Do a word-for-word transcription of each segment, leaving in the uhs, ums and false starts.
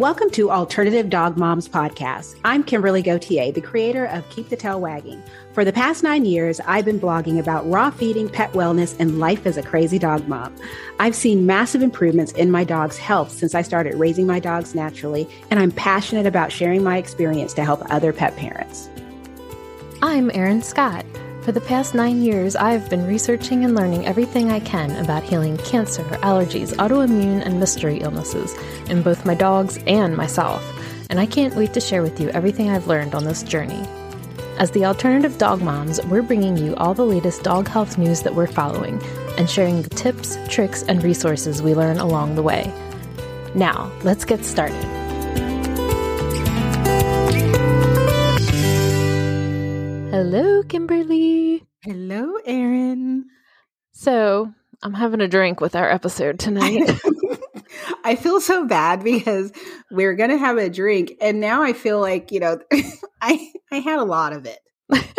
Welcome to Alternative Dog Moms Podcast. I'm Kimberly Gauthier, the creator of Keep the Tail Wagging. For the past nine years, I've been blogging about raw feeding, pet wellness, and life as a crazy dog mom. I've seen massive improvements in my dog's health since I started raising my dogs naturally, and I'm passionate about sharing my experience to help other pet parents. I'm Erin Scott. For the past nine years, I've been researching and learning everything I can about healing cancer, allergies, autoimmune, and mystery illnesses in both my dogs and myself, and I can't wait to share with you everything I've learned on this journey. As the Alternative Dog Moms, we're bringing you all the latest dog health news that we're following and sharing the tips, tricks, and resources we learn along the way. Now, let's get started. Hello, Kimberly. Hello, Erin. So I'm having a drink with our episode tonight. I feel so bad because we're going to have a drink. And now I feel like, you know, I I had a lot of it.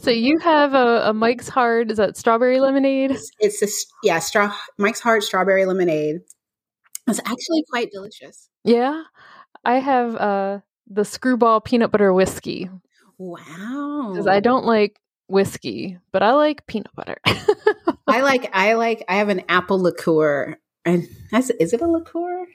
So you have a, a Mike's Hard, is that strawberry lemonade? It's, it's a, yeah, straw, Mike's Hard strawberry lemonade. It's actually quite delicious. Yeah. I have uh, the Screwball peanut butter whiskey. Wow. Because I don't like whiskey, but I like peanut butter. I like, I like, I have an apple liqueur. And that's, is it a liqueur?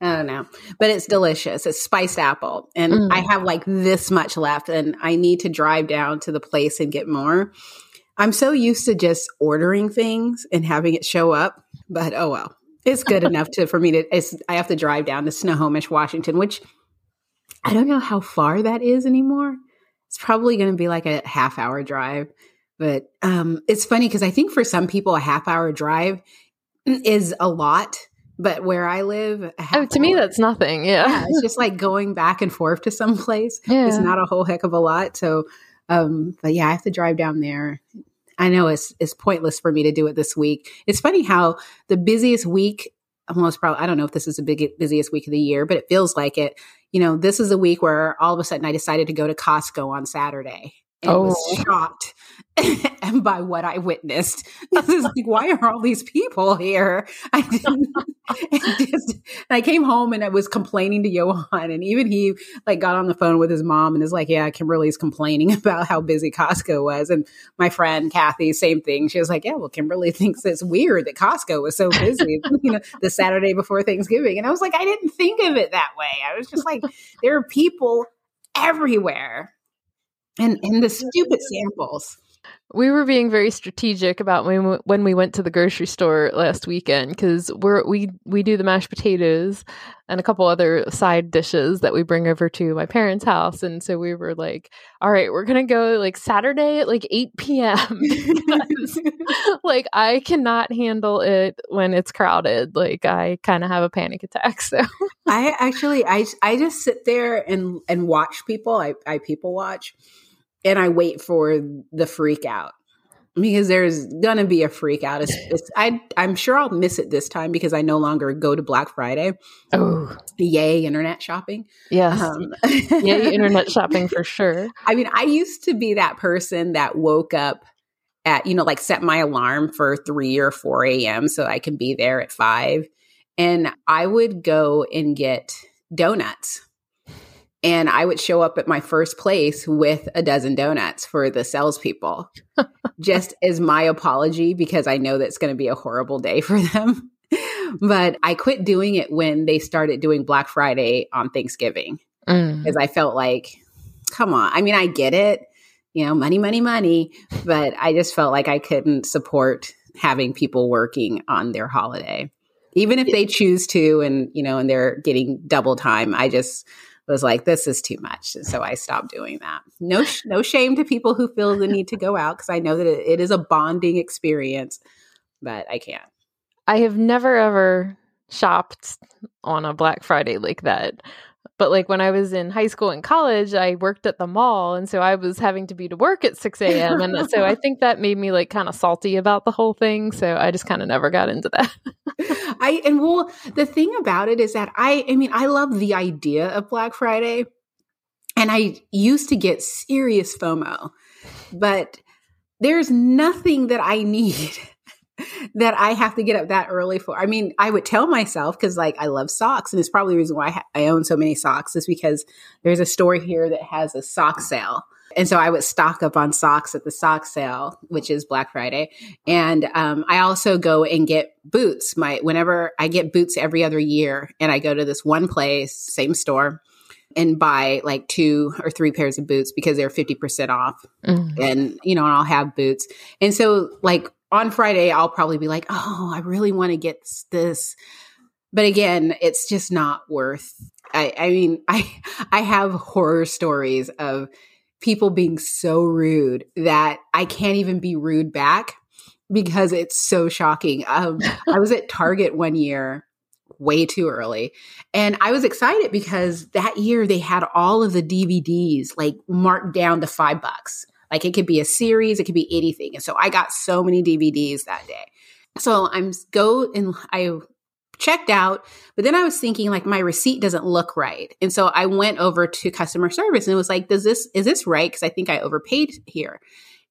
I don't know, but it's delicious. It's spiced apple. And mm. I have like this much left and I need to drive down to the place and get more. I'm so used to just ordering things and having it show up, but oh well, it's good enough to, for me to, it's, I have to drive down to Snohomish, Washington, which I don't know how far that is anymore. It's probably going to be like a half hour drive, but um, it's funny because I think for some people a half hour drive is a lot, but where I live, a half oh, to hour, me that's nothing. Yeah. yeah, it's just like going back and forth to some place. Yeah. It's not a whole heck of a lot. So, um, but yeah, I have to drive down there. I know it's it's pointless for me to do it this week. It's funny how the busiest week, almost probably, I don't know if this is the big, busiest week of the year, but it feels like it. You know, this is a week where all of a sudden I decided to go to Costco on Saturday and oh. was shocked and by what I witnessed. This is like, why are all these people here? I didn't, just, I came home and I was complaining to Johan, and even he like got on the phone with his mom and is like, yeah, Kimberly's complaining about how busy Costco was. And my friend Kathy, same thing. She was like, yeah, well, Kimberly thinks it's weird that Costco was so busy, you know, the Saturday before Thanksgiving. And I was like, I didn't think of it that way. I was just like, there are people everywhere. And and the stupid samples. We were being very strategic about when we, when we went to the grocery store last weekend because we're we we do the mashed potatoes and a couple other side dishes that we bring over to my parents' house, and so we were like, all right, we're gonna go like Saturday at like eight p.m. because, like I cannot handle it when it's crowded. Like I kind of have a panic attack. So I actually I I just sit there and and watch people. I I people watch. And I wait for the freak out because there's going to be a freak out. It's, it's, I, I'm sure I'll miss it this time because I no longer go to Black Friday. Oh, yay, internet shopping. Yes. Um, yay, internet shopping for sure. I mean, I used to be that person that woke up at, you know, like set my alarm for three or four a.m. so I can be there at five. And I would go and get donuts. And I would show up at my first place with a dozen donuts for the salespeople, just as my apology, because I know that's going to be a horrible day for them. But I quit doing it when they started doing Black Friday on Thanksgiving, mm. because I felt like, come on. I mean, I get it, you know, money, money, money. But I just felt like I couldn't support having people working on their holiday, even if they choose to and, you know, and they're getting double time. I just... was like, this is too much. And so I stopped doing that. No sh- no shame to people who feel the need to go out because I know that it, it is a bonding experience, but I can't. I have never, ever shopped on a Black Friday like that. But like when I was in high school and college, I worked at the mall. And so I was having to be to work at six a.m. And so I think that made me like kind of salty about the whole thing. So I just kind of never got into that. I and well, the thing about it is that I, I mean, I love the idea of Black Friday. And I used to get serious FOMO. But there's nothing that I need that I have to get up that early for. I mean, I would tell myself, because like I love socks, and it's probably the reason why I, ha- I own so many socks, is because there's a store here that has a sock sale. And so I would stock up on socks at the sock sale, which is Black Friday. And um, I also go and get boots. My whenever I get boots every other year, and I go to this one place, same store, and buy like two or three pairs of boots because they're fifty percent off. Mm-hmm. And, you know, and I'll have boots. And so like on Friday, I'll probably be like, oh, I really want to get this. But again, it's just not worth, I, I mean, I, I have horror stories of people being so rude that I can't even be rude back because it's so shocking. Um, I was at Target one year, way too early. And I was excited because that year they had all of the D V Ds like marked down to five bucks. Like it could be a series, it could be anything. And so I got so many D V Ds that day. So I'm go and I checked out, but then I was thinking like my receipt doesn't look right. And so I went over to customer service and it was like, does this, is this right? Cause I think I overpaid here.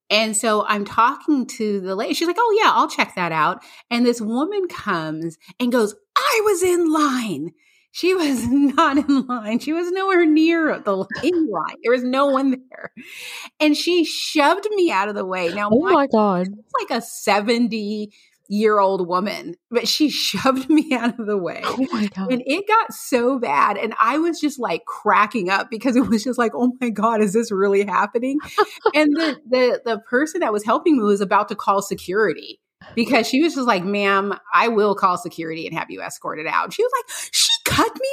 And so I'm talking to the lady. She's like, oh yeah, I'll check that out. And this woman comes and goes, I was in line. She was not in line. She was nowhere near the in line. There was no one there. And she shoved me out of the way. Now, oh my, my God, it's like a seventy year old woman, but she shoved me out of the way. Oh my God. And it got so bad. And I was just like cracking up because it was just like, oh my God, is this really happening? And the, the, the person that was helping me was about to call security. Because she was just like, ma'am, I will call security and have you escorted out. She was like, she cut me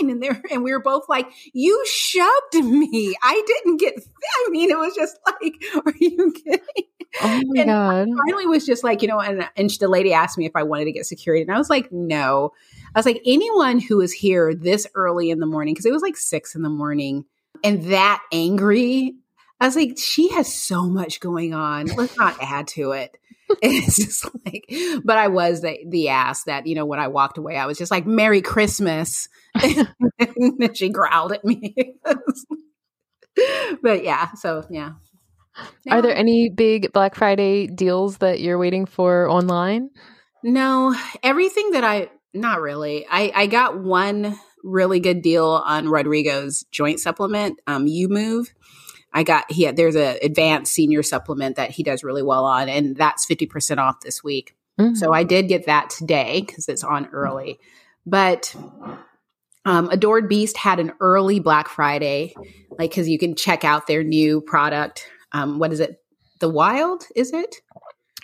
in line. And there, and we were both like, you shoved me. I didn't get, I mean, it was just like, are you kidding? Oh my and God. I finally was just like, you know, and, and the lady asked me if I wanted to get security. And I was like, no. I was like, anyone who is here this early in the morning, because it was like six in the morning and that angry, I was like, she has so much going on. Let's not add to it. It's just like, but I was the, the ass that, you know, when I walked away, I was just like, Merry Christmas. And she growled at me. But yeah, so yeah. Now, are there any big Black Friday deals that you're waiting for online? No, everything that I, not really. I, I got one really good deal on Rodrigo's joint supplement, um, You Move. I got, he had, there's a advanced senior supplement that he does really well on, and that's fifty percent off this week. Mm-hmm. So I did get that today because it's on early. But um, Adored Beast had an early Black Friday, like, because you can check out their new product. Um, what is it? The Wild, is it?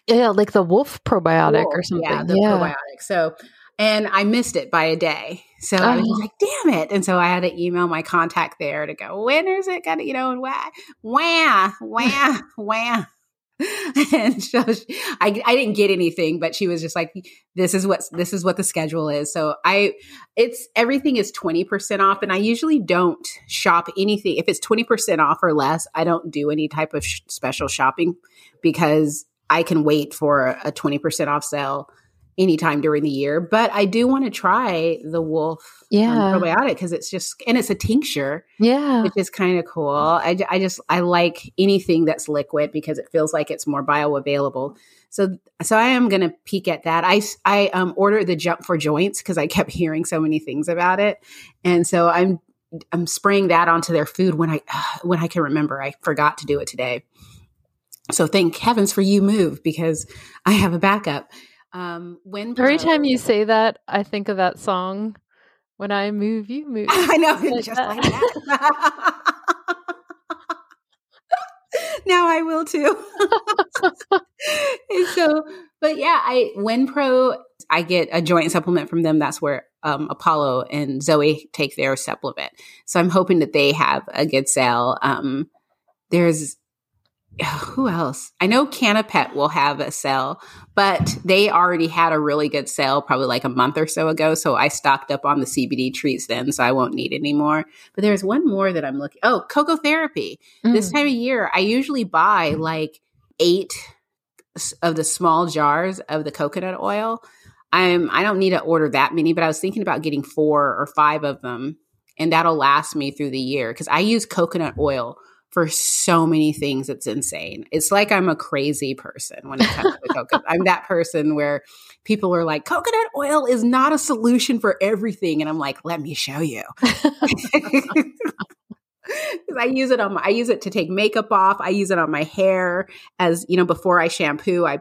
Yeah, like the wolf probiotic wolf, or something. Yeah, the yeah. probiotic. So, and I missed it by a day. So oh. I was like, damn it. And so I had to email my contact there to go, when is it going to, you know, and wah, wah, wah, wah. And so she, I, I didn't get anything, but she was just like, this is what, this is what the schedule is. So I, it's, everything is twenty percent off, and I usually don't shop anything. If it's twenty percent off or less, I don't do any type of sh- special shopping because I can wait for a, a twenty percent off sale anytime during the year. But I do want to try the wolf yeah. um, probiotic because it's just, and it's a tincture, yeah, which is kind of cool. I, I just, I like anything that's liquid because it feels like it's more bioavailable. So, so I am going to peek at that. I, I um, ordered the Jump for Joints because I kept hearing so many things about it. And so I'm, I'm spraying that onto their food when I, uh, when I can remember. I forgot to do it today. So thank heavens for You Move because I have a backup. Um, Winpro. Every time you say that, I think of that song, When I Move, You Move. I know, like just that. like that. Now I will too. And so, but yeah, I Winpro, I get a joint supplement from them. That's where um, Apollo and Zoe take their supplement. So I'm hoping that they have a good sale. Um, there's Who else? I know Canapet will have a sale, but they already had a really good sale probably like a month or so ago. So I stocked up on the C B D treats then, so I won't need any more. But there's one more that I'm looking. Oh, Cocoa Therapy. Mm. This time of year, I usually buy like eight of the small jars of the coconut oil. I'm, I don't need to order that many, but I was thinking about getting four or five of them, and that'll last me through the year because I use coconut oil for so many things. It's insane. It's like I'm a crazy person when it comes to coconut. I'm that person where people are like, coconut oil is not a solution for everything. And I'm like, let me show you. I use it on my, I use it to take makeup off. I use it on my hair as, you know, before I shampoo, I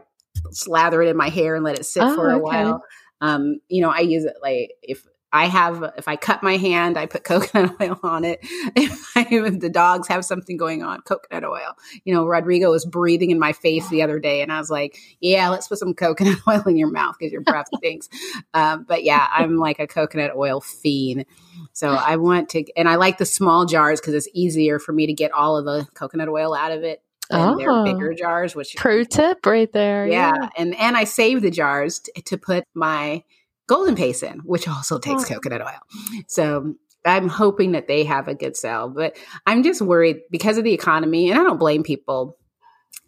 slather it in my hair and let it sit oh, for a okay. while. Um, you know, I use it like if I have, if I cut my hand, I put coconut oil on it. If, I, if the dogs have something going on, coconut oil. You know, Rodrigo was breathing in my face the other day and I was like, yeah, let's put some coconut oil in your mouth because your breath stinks. um, but yeah, I'm like a coconut oil fiend. So I want to, and I like the small jars because it's easier for me to get all of the coconut oil out of it. And oh, they're bigger jars, which pro tip right there. Yeah. yeah. And, and I save the jars t- to put my golden paste in, which also takes oh. coconut oil. So I'm hoping that they have a good sale, but I'm just worried because of the economy, and I don't blame people.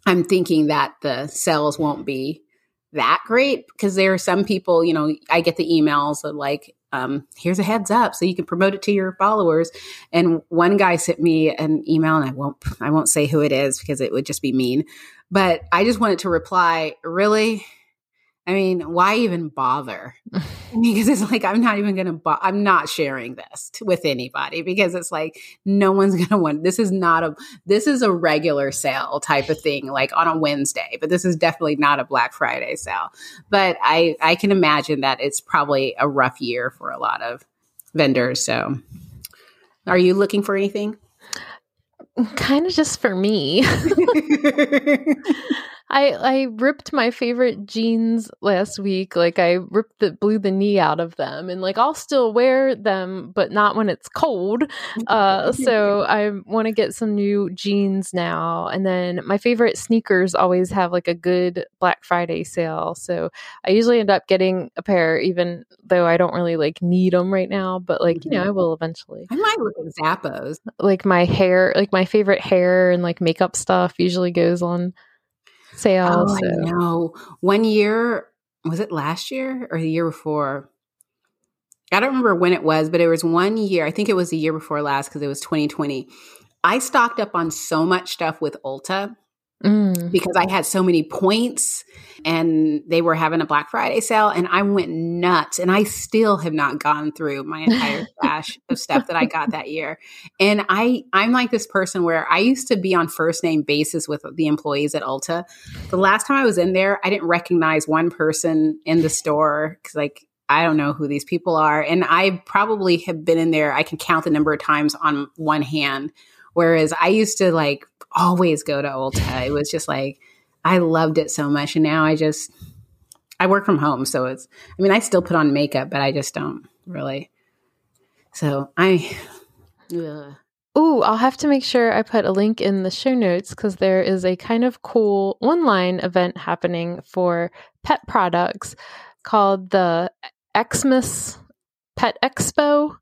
I'm thinking that the sales won't be that great because there are some people, you know, I get the emails of like, um, here's a heads up so you can promote it to your followers. And one guy sent me an email and I won't, I won't say who it is because it would just be mean, but I just wanted to reply, really? I mean, why even bother? Because it's like, I'm not even going to, bo- I'm not sharing this t- with anybody because it's like, no one's going to want, this is not a, this is a regular sale type of thing, like on a Wednesday, but this is definitely not a Black Friday sale. But I, I can imagine that it's probably a rough year for a lot of vendors. So are you looking for anything? Kind of just for me. I I ripped my favorite jeans last week. Like I ripped the blew the knee out of them, and like I'll still wear them, but not when it's cold. Uh, so I want to get some new jeans now. And then my favorite sneakers always have like a good Black Friday sale, so I usually end up getting a pair, even though I don't really like need them right now. But like you know, I will eventually. I might look at Zappos. Like my hair, like my favorite hair and like makeup stuff usually goes on sale. Oh, so. I know. One year, was it last year or the year before? I don't remember when it was, but it was one year. I think it was the year before last because it was twenty twenty. I stocked up on so much stuff with Ulta mm. because I had so many points and they were having a Black Friday sale and I went nuts and I still have not gone through my entire stash of stuff that I got that year. And I, I'm like this person where I used to be on first name basis with the employees at Ulta. The last time I was in there, I didn't recognize one person in the store because like, I don't know who these people are. And I probably have been in there. I can count the number of times on one hand. Whereas I used to like always go to Ulta. It was just like, I loved it so much. And now I just, I work from home. So it's, I mean, I still put on makeup, but I just don't really. So I, ugh. Ooh, I'll have to make sure I put a link in the show notes because there is a kind of cool online event happening for pet products called the Xmas Pet Expo.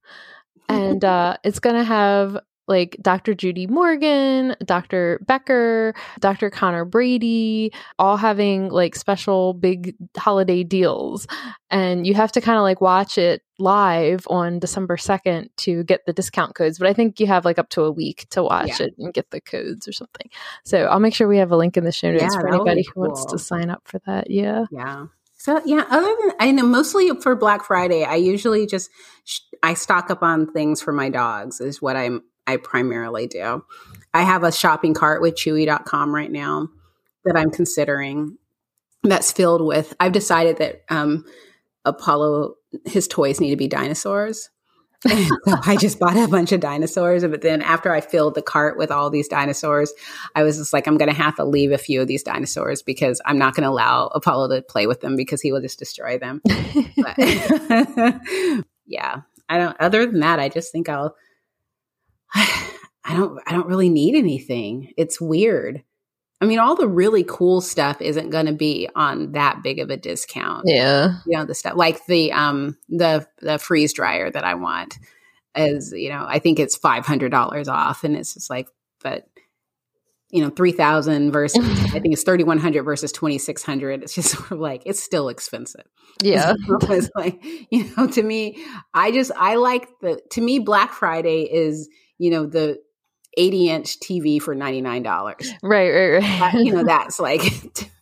And uh, it's going to have like Doctor Judy Morgan, Doctor Becker, Doctor Connor Brady, all having like special big holiday deals. And you have to kind of like watch it live on December second to get the discount codes. But I think you have like up to a week to watch yeah. it and get the codes or something. So I'll make sure we have a link in the show notes yeah, for anybody cool. who wants to sign up for that. Yeah. Yeah. So yeah, other than, I know mostly for Black Friday, I usually just, sh- I stock up on things for my dogs is what I'm, I primarily do. I have a shopping cart with Chewy dot com right now that I'm considering that's filled with, I've decided that um, Apollo, his toys need to be dinosaurs. And so I just bought a bunch of dinosaurs. But then after I filled the cart with all these dinosaurs, I was just like, I'm going to have to leave a few of these dinosaurs because I'm not going to allow Apollo to play with them because he will just destroy them. But, yeah. I don't, other than that, I just think I'll, I don't I don't really need anything. It's weird. I mean, all the really cool stuff isn't going to be on that big of a discount. Yeah. You know, the stuff like the um the the freeze dryer that I want is, you know, I think it's five hundred dollars off and it's just like but you know, three thousand versus I think it's thirty-one hundred versus twenty-six hundred. It's just sort of like, it's still expensive. Yeah. So it's like, you know, to me, I just, I like the, to me, Black Friday is, you know, the, eighty inch T V for ninety-nine dollars. Right, right, right. But, you know, that's like,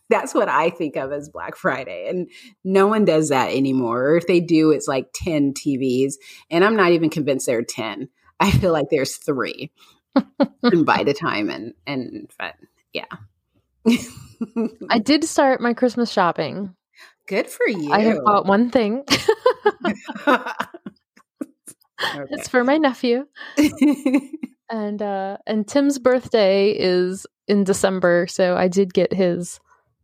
that's what I think of as Black Friday. And no one does that anymore. Or if they do, it's like ten T Vs. And I'm not even convinced there are ten. I feel like there's three by the time. And, and, but yeah. I did start my Christmas shopping. Good for you. I have bought one thing. Okay. It's for my nephew. And uh, and Tim's birthday is in December, so I did get his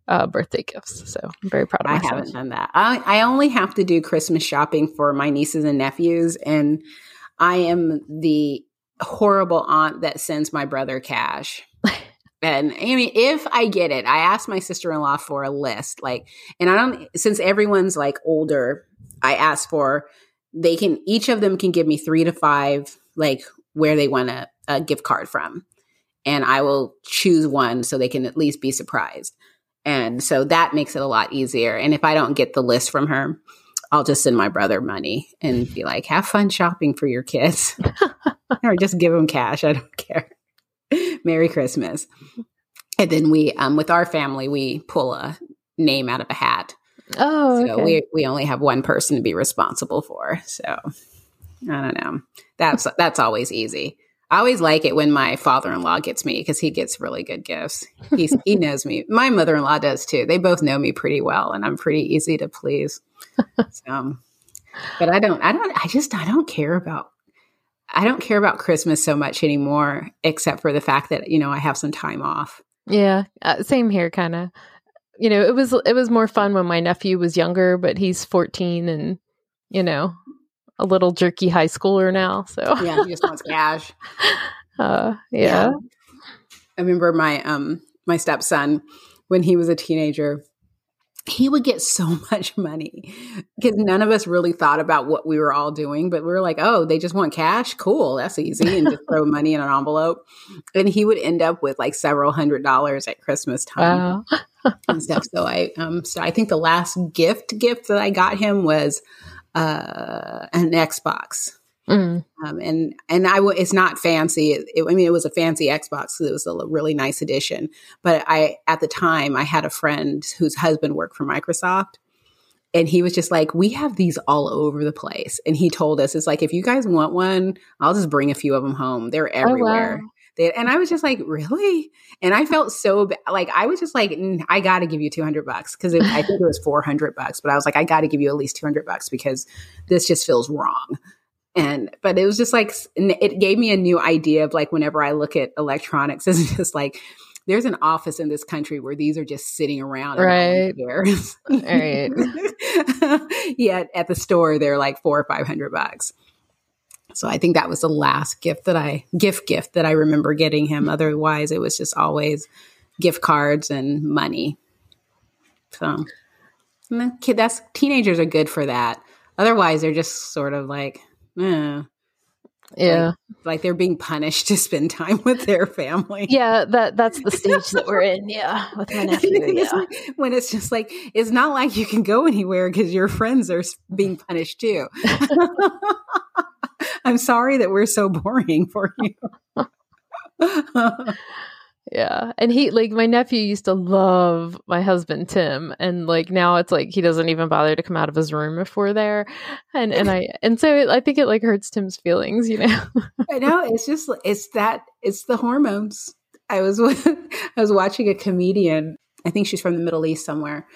uh, birthday gifts. So I'm very proud of myself. I haven't done that. I, I only have to do Christmas shopping for my nieces and nephews, and I am the horrible aunt that sends my brother cash. And I mean, if I get it, I ask my sister-in-law for a list. Like, and I don't, since everyone's like older, I ask for, they can, each of them can give me three to five, like where they want a, a gift card from. And I will choose one so they can at least be surprised. And so that makes it a lot easier. And if I don't get the list from her, I'll just send my brother money and be like, have fun shopping for your kids. Or just give them cash. I don't care. Merry Christmas. And then we, um, with our family, we pull a name out of a hat. Oh, so okay. we we only have one person to be responsible for. So I don't know. That's that's always easy. I always like it when my father-in-law gets me because he gets really good gifts. He's, he knows me. My mother-in-law does too. They both know me pretty well, and I'm pretty easy to please. So, but I don't. I don't. I just. I don't care about. I don't care about Christmas so much anymore, except for the fact that, you know, I have some time off. Yeah. Uh, same here, kind of. You know, it was it was more fun when my nephew was younger, but he's fourteen and, you know, a little jerky high schooler now. So yeah, he just wants cash. Uh, yeah. yeah. I remember my um my stepson, when he was a teenager, he would get so much money because none of us really thought about what we were all doing, but we were like, oh, they just want cash. Cool. That's easy. And just throw money in an envelope. And he would end up with like several hundred dollars at Christmas time. Wow. And stuff. So I, um, so I think the last gift gift that I got him was, uh, an Xbox. Mm. Um, and, and I, w- it's not fancy. It, it, I mean, it was a fancy Xbox. So it was a l- really nice addition, but I, at the time I had a friend whose husband worked for Microsoft and he was just like, we have these all over the place. And he told us, it's like, if you guys want one, I'll just bring a few of them home. They're everywhere. Oh, wow. They, and I was just like, really? And I felt so ba- like, I was just like, mm, I got to give you two hundred bucks. Cause it, I think it was four hundred bucks, but I was like, I got to give you at least two hundred bucks because this just feels wrong. And, but it was just like, it gave me a new idea of like, whenever I look at electronics, it's just like, there's an office in this country where these are just sitting around. Right. Right. Yeah. At the store, they're like four or five hundred bucks. So I think that was the last gift that I gift gift that I remember getting him. Otherwise it was just always gift cards and money. So and kid, that's teenagers are good for that. Otherwise they're just sort of like, yeah. Yeah. Like, like they're being punished to spend time with their family. Yeah, that that's the stage that we're in. Yeah. With my nephew. Yeah. When it's just like, it's not like you can go anywhere because your friends are being punished too. I'm sorry that we're so boring for you. Yeah. And he, like my nephew used to love my husband, Tim. And like, now it's like, he doesn't even bother to come out of his room if we're there. And, and I, and so it, I think it like hurts Tim's feelings, you know? I know. It's just, it's that, it's the hormones. I was, I was watching a comedian. I think she's from the Middle East somewhere.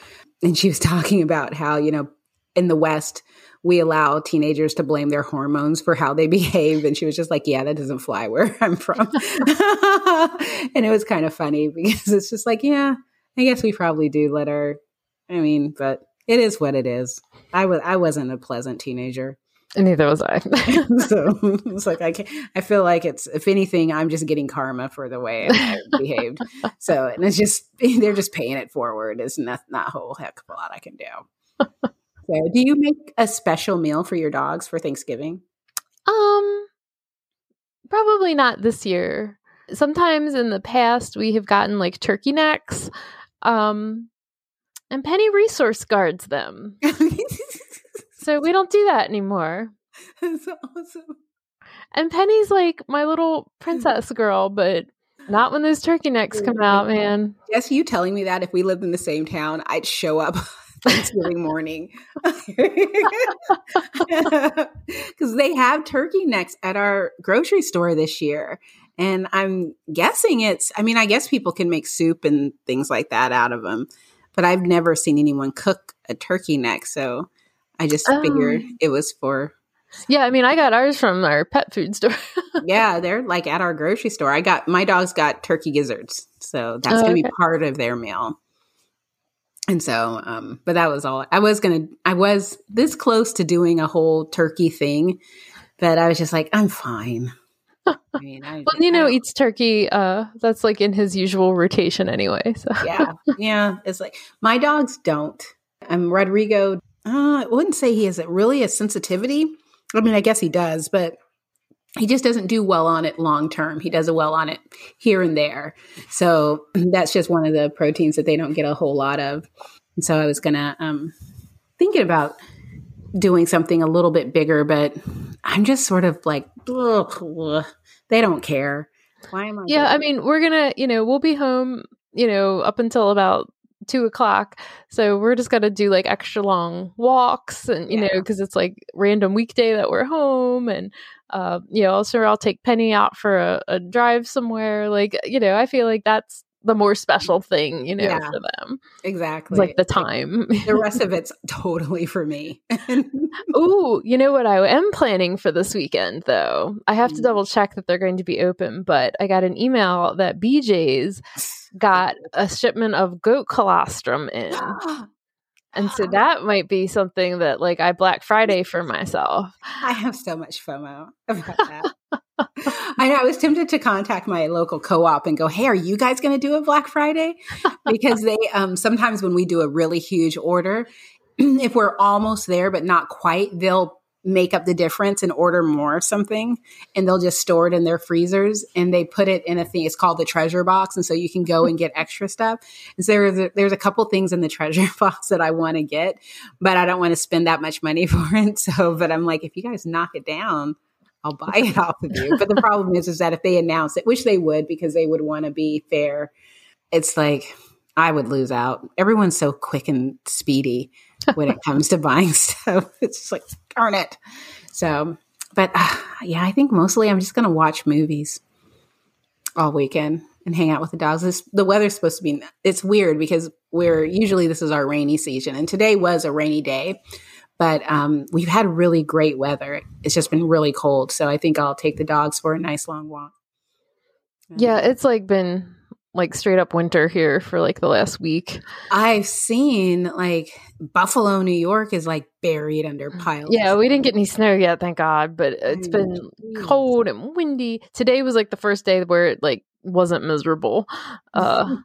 And she was talking about how, you know, in the West, we allow teenagers to blame their hormones for how they behave. And she was just like, yeah, that doesn't fly where I'm from. And it was kind of funny because it's just like, yeah, I guess we probably do let her, I mean, but it is what it is. I was, I wasn't a pleasant teenager. And neither was I. So it's like, I can't, I feel like it's, if anything, I'm just getting karma for the way I behaved. So, and it's just, they're just paying it forward. It's not, not a whole heck of a lot I can do. So do you make a special meal for your dogs for Thanksgiving? Um, probably not this year. Sometimes in the past, we have gotten like turkey necks, um, and Penny resource guards them. So we don't do that anymore. That's awesome. And Penny's like my little princess girl, but not when those turkey necks come out, man. Just you telling me that, if we lived in the same town, I'd show up Thanksgiving morning. Because they have turkey necks at our grocery store this year. And I'm guessing it's, I mean, I guess people can make soup and things like that out of them. But I've never seen anyone cook a turkey neck. So I just figured um, it was for. Yeah. I mean, I got ours from our pet food store. Yeah. They're like at our grocery store. I got, my dogs got turkey gizzards. So that's oh, going to okay. be part of their meal. And so, um, but that was all. I was going to, I was this close to doing a whole turkey thing, but I was just like, I'm fine. I mean, I, well, Nino eats turkey. Uh, that's like in his usual rotation anyway. So yeah. Yeah. It's like my dogs don't. Um, Rodrigo, uh, I wouldn't say he has a, really a sensitivity. I mean, I guess he does, but he just doesn't do well on it long term. He does well on it here and there. So that's just one of the proteins that they don't get a whole lot of. And so I was going to um, thinking about doing something a little bit bigger, but I'm just sort of like, ugh, ugh, they don't care. Why am I? Yeah. I mean, we're going to, you know, we'll be home, you know, up until about two o'clock. So we're just going to do like extra long walks and, you yeah. know, cause it's like random weekday that we're home. And, uh, you know, also I'll take Penny out for a, a drive somewhere. Like, you know, I feel like that's the more special thing, you know, yeah, for them. Exactly. It's like the time. Like, the rest of it's totally for me. Ooh, you know what I am planning for this weekend though? I have mm-hmm. to double check that they're going to be open, but I got an email that B J's got a shipment of goat colostrum in. And so that might be something that like I Black Friday for myself. I have so much FOMO about that. I know, I was tempted to contact my local co-op and go, hey, are you guys going to do a Black Friday? Because they um, sometimes when we do a really huge order, if we're almost there but not quite, they'll make up the difference and order more of something, and they'll just store it in their freezers, and they put it in a thing. It's called the treasure box, and so you can go and get extra stuff. And so there's a, there's a couple things in the treasure box that I want to get, but I don't want to spend that much money for it. So, but I'm like, if you guys knock it down, I'll buy it off of you. But the problem is, is that if they announce it, which they would, because they would want to be fair, it's like I would lose out. Everyone's so quick and speedy when it comes to buying stuff. It's just like, darn it. So, but uh, yeah, I think mostly I'm just going to watch movies all weekend and hang out with the dogs. This, the weather's supposed to be, it's weird because we're usually, this is our rainy season, and today was a rainy day. But um, we've had really great weather. It's just been really cold. So I think I'll take the dogs for a nice long walk. Yeah, it's like been like straight up winter here for like the last week. I've seen like Buffalo, New York is like buried under piles. Yeah, we didn't get any snow yet, thank God. But it's oh, been geez. cold and windy. Today was like the first day where it like wasn't miserable. Uh,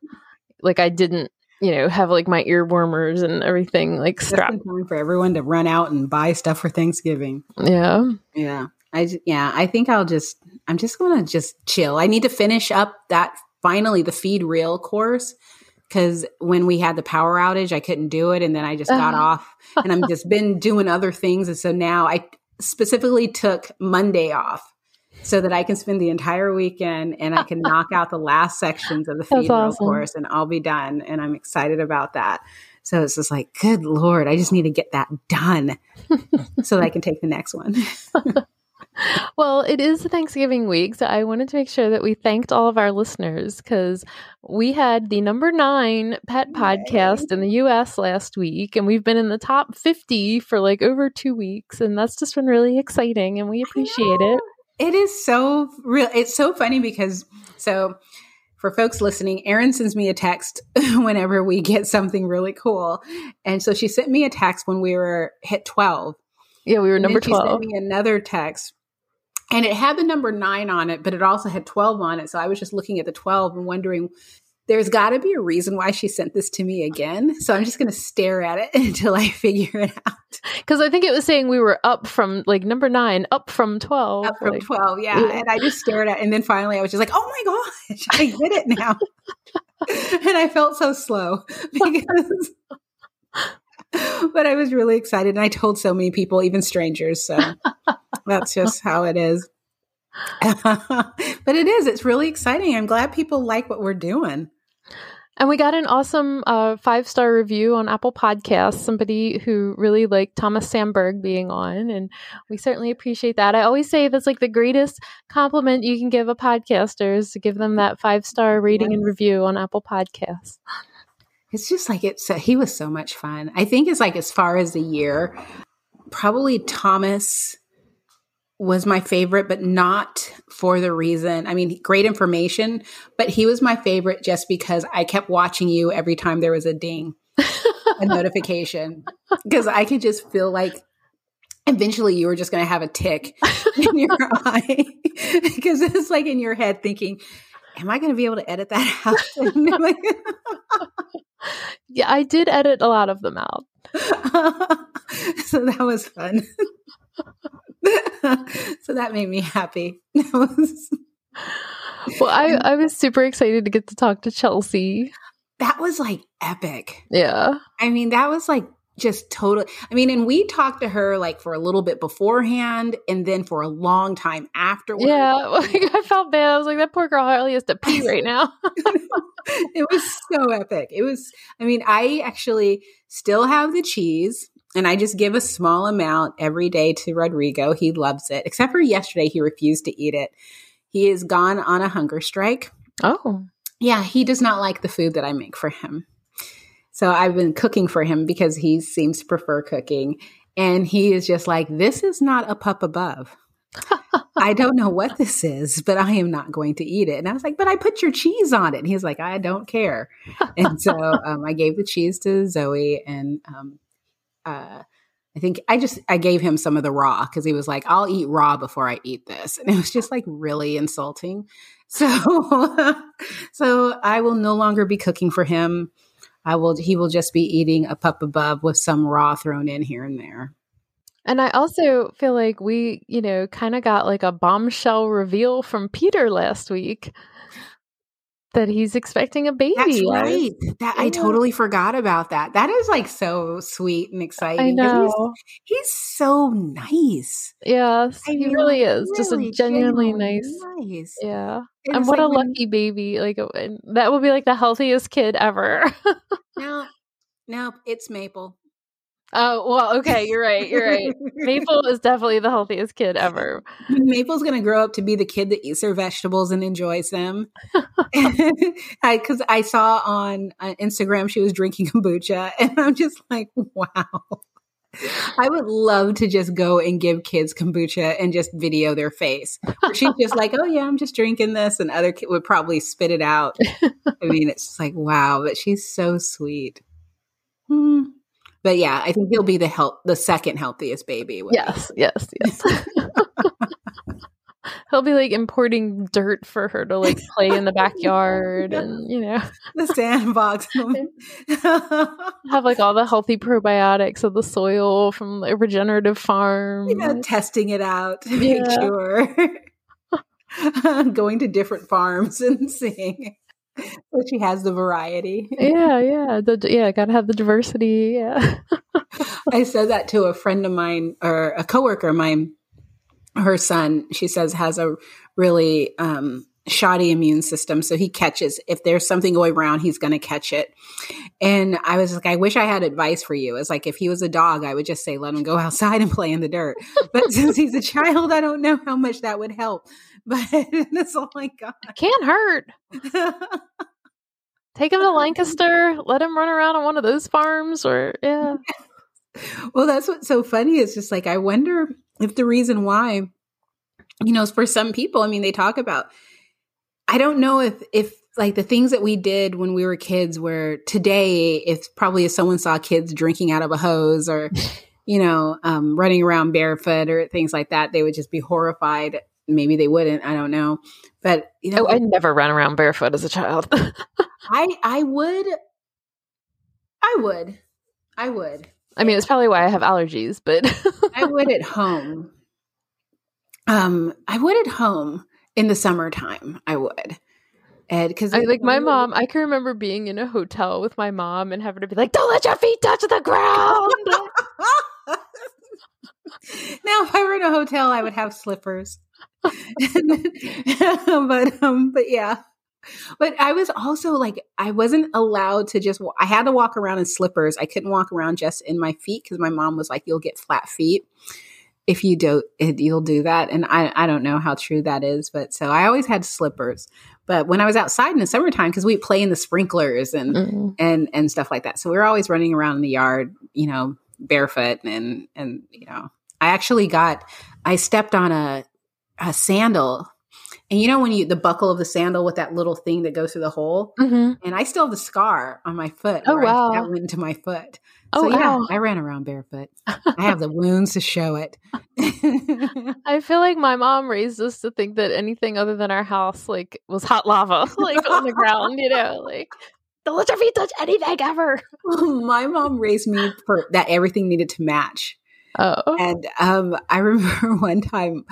like I didn't. You know, have like my ear warmers and everything like strapped. Just in time for everyone to run out and buy stuff for Thanksgiving. Yeah. Yeah. I, yeah, I think I'll just, I'm just going to just chill. I need to finish up that, finally, the feed reel course. Cause when we had the power outage, I couldn't do it. And then I just got off and I'm just been doing other things. And so now I specifically took Monday off so that I can spend the entire weekend and I can knock out the last sections of the feed awesome. reel course and I'll be done. And I'm excited about that. So it's just like, good Lord, I just need to get that done so that I can take the next one. Well, it is Thanksgiving week, so I wanted to make sure that we thanked all of our listeners because we had the number nine pet podcast in the U S last week, and we've been in the top fifty for like over two weeks. And that's just been really exciting, and we appreciate it. It is so real. It's so funny because, so for folks listening, Erin sends me a text whenever we get something really cool. And so she sent me a text when we were hit twelve. Yeah, we were number twelve. She sent me another text and it had the number nine on it, but it also had twelve on it. So I was just looking at the twelve and wondering, there's got to be a reason why she sent this to me again. So I'm just going to stare at it until I figure it out. Because I think it was saying we were up from like number nine, up from twelve. Up from like, twelve, yeah. Ew. And I just stared at it. And then finally I was just like, oh my gosh, I get it now. And I felt so slow because, but I was really excited. And I told so many people, even strangers. So that's just how it is. But it is. It's really exciting. I'm glad people like what we're doing. And we got an awesome uh, five-star review on Apple Podcasts, somebody who really liked Thomas Sandberg being on, and we certainly appreciate that. I always say that's like the greatest compliment you can give a podcaster is to give them that five-star rating and review on Apple Podcasts. It's just like it's, uh, he was so much fun. I think it's like as far as the year, probably Thomas was my favorite, but not for the reason. I mean, great information, but he was my favorite just because I kept watching you every time there was a ding, a notification, because I could just feel like eventually you were just going to have a tick in your eye, because it's like in your head thinking, am I going to be able to edit that out? Like, yeah, I did edit a lot of them out. So that was fun. So that made me happy. was... Well, I, I was super excited to get to talk to Chelsea. That was like epic. Yeah. I mean, that was like just totally. I mean, and we talked to her like for a little bit beforehand and then for a long time afterwards. Yeah. Like, I felt bad. I was like, that poor girl hardly has to pee right now. It was so epic. It was, I mean, I actually still have the cheese. And I just give a small amount every day to Rodrigo. He loves it. Except for yesterday, he refused to eat it. He is gone on a hunger strike. Oh. Yeah, he does not like the food that I make for him. So I've been cooking for him because he seems to prefer cooking. And he is just like, this is not a Pup Above. I don't know what this is, but I am not going to eat it. And I was like, but I put your cheese on it. And he's like, I don't care. And so um, I gave the cheese to Zoe and um Uh, I think I just, I gave him some of the raw because he was like, I'll eat raw before I eat this. And it was just like really insulting. So, so I will no longer be cooking for him. I will, he will just be eating a Pup Above with some raw thrown in here and there. And I also feel like we, you know, kind of got like a bombshell reveal from Peter last week that he's expecting a baby. That's right. That, yeah. I totally forgot about that. That is like so sweet and exciting. I know. He's, he's so nice. Yeah, I he mean, really is. Really, just a genuinely nice. nice. Yeah. It and what like a lucky when, baby. Like that will be like the healthiest kid ever. no, no, it's Maple. Oh, well, okay. You're right. You're right. Maple is definitely the healthiest kid ever. Maple's going to grow up to be the kid that eats her vegetables and enjoys them. Because I saw on uh, Instagram she was drinking kombucha, and I'm just like, wow. I would love to just go and give kids kombucha and just video their face. She's just like, oh, yeah, I'm just drinking this. And other kid would probably spit it out. I mean, it's just like, wow. But she's so sweet. Hmm. But yeah, I think he'll be the health, the second healthiest baby. Yes, me. yes, yes. He'll be like importing dirt for her to like play in the backyard and, you know. The sandbox. Have like all the healthy probiotics of the soil from a regenerative farm. You know, testing it out to yeah. make sure. Going to different farms and seeing. So she has the variety. Yeah, yeah. The, yeah, got to have the diversity. Yeah. I said that to a friend of mine or a coworker of mine. Her son, she says, has a really um, shoddy immune system. So he catches, if there's something going around, he's going to catch it. And I was like, I wish I had advice for you. It's like, if he was a dog, I would just say, let him go outside and play in the dirt. But since he's a child, I don't know how much that would help. But it's all like, God. It can't hurt. Take him to Lancaster. Let him run around on one of those farms or, yeah. Well, that's what's so funny. It's just like, I wonder if the reason why, you know, for some people, I mean, they talk about, I don't know if, if like the things that we did when we were kids were today, if probably if someone saw kids drinking out of a hose or, you know, um, running around barefoot or things like that, they would just be horrified. Maybe they wouldn't. I don't know. But, you know, oh, I never ran around barefoot as a child. I I would. I would. I would. I mean, it's probably why I have allergies, but I would at home. Um, I would at home in the summertime. I would. Ed, because I like my mom, I can remember being in a hotel with my mom and having to be like, don't let your feet touch the ground. Now, if I were in a hotel, I would have slippers. but um, but yeah. But I was also like, I wasn't allowed to just, I had to walk around in slippers. I couldn't walk around just in my feet because my mom was like, you'll get flat feet if you don't, you'll do that. And I, I don't know how true that is. But so I always had slippers. But when I was outside in the summertime, because we play in the sprinklers and, mm-hmm. and, and stuff like that. So we were always running around in the yard, you know, barefoot. And, and, you know, I actually got, I stepped on a, a sandal. And you know when you the buckle of the sandal with that little thing that goes through the hole, mm-hmm. and I still have the scar on my foot. Oh wow! I, that went into my foot. Oh so, yeah, wow. I ran around barefoot. I have the wounds to show it. I feel like my mom raised us to think that anything other than our house like was hot lava, like on the ground. You know, like don't let your feet touch anything ever. My mom raised me for that everything needed to match. Oh, and um, I remember one time,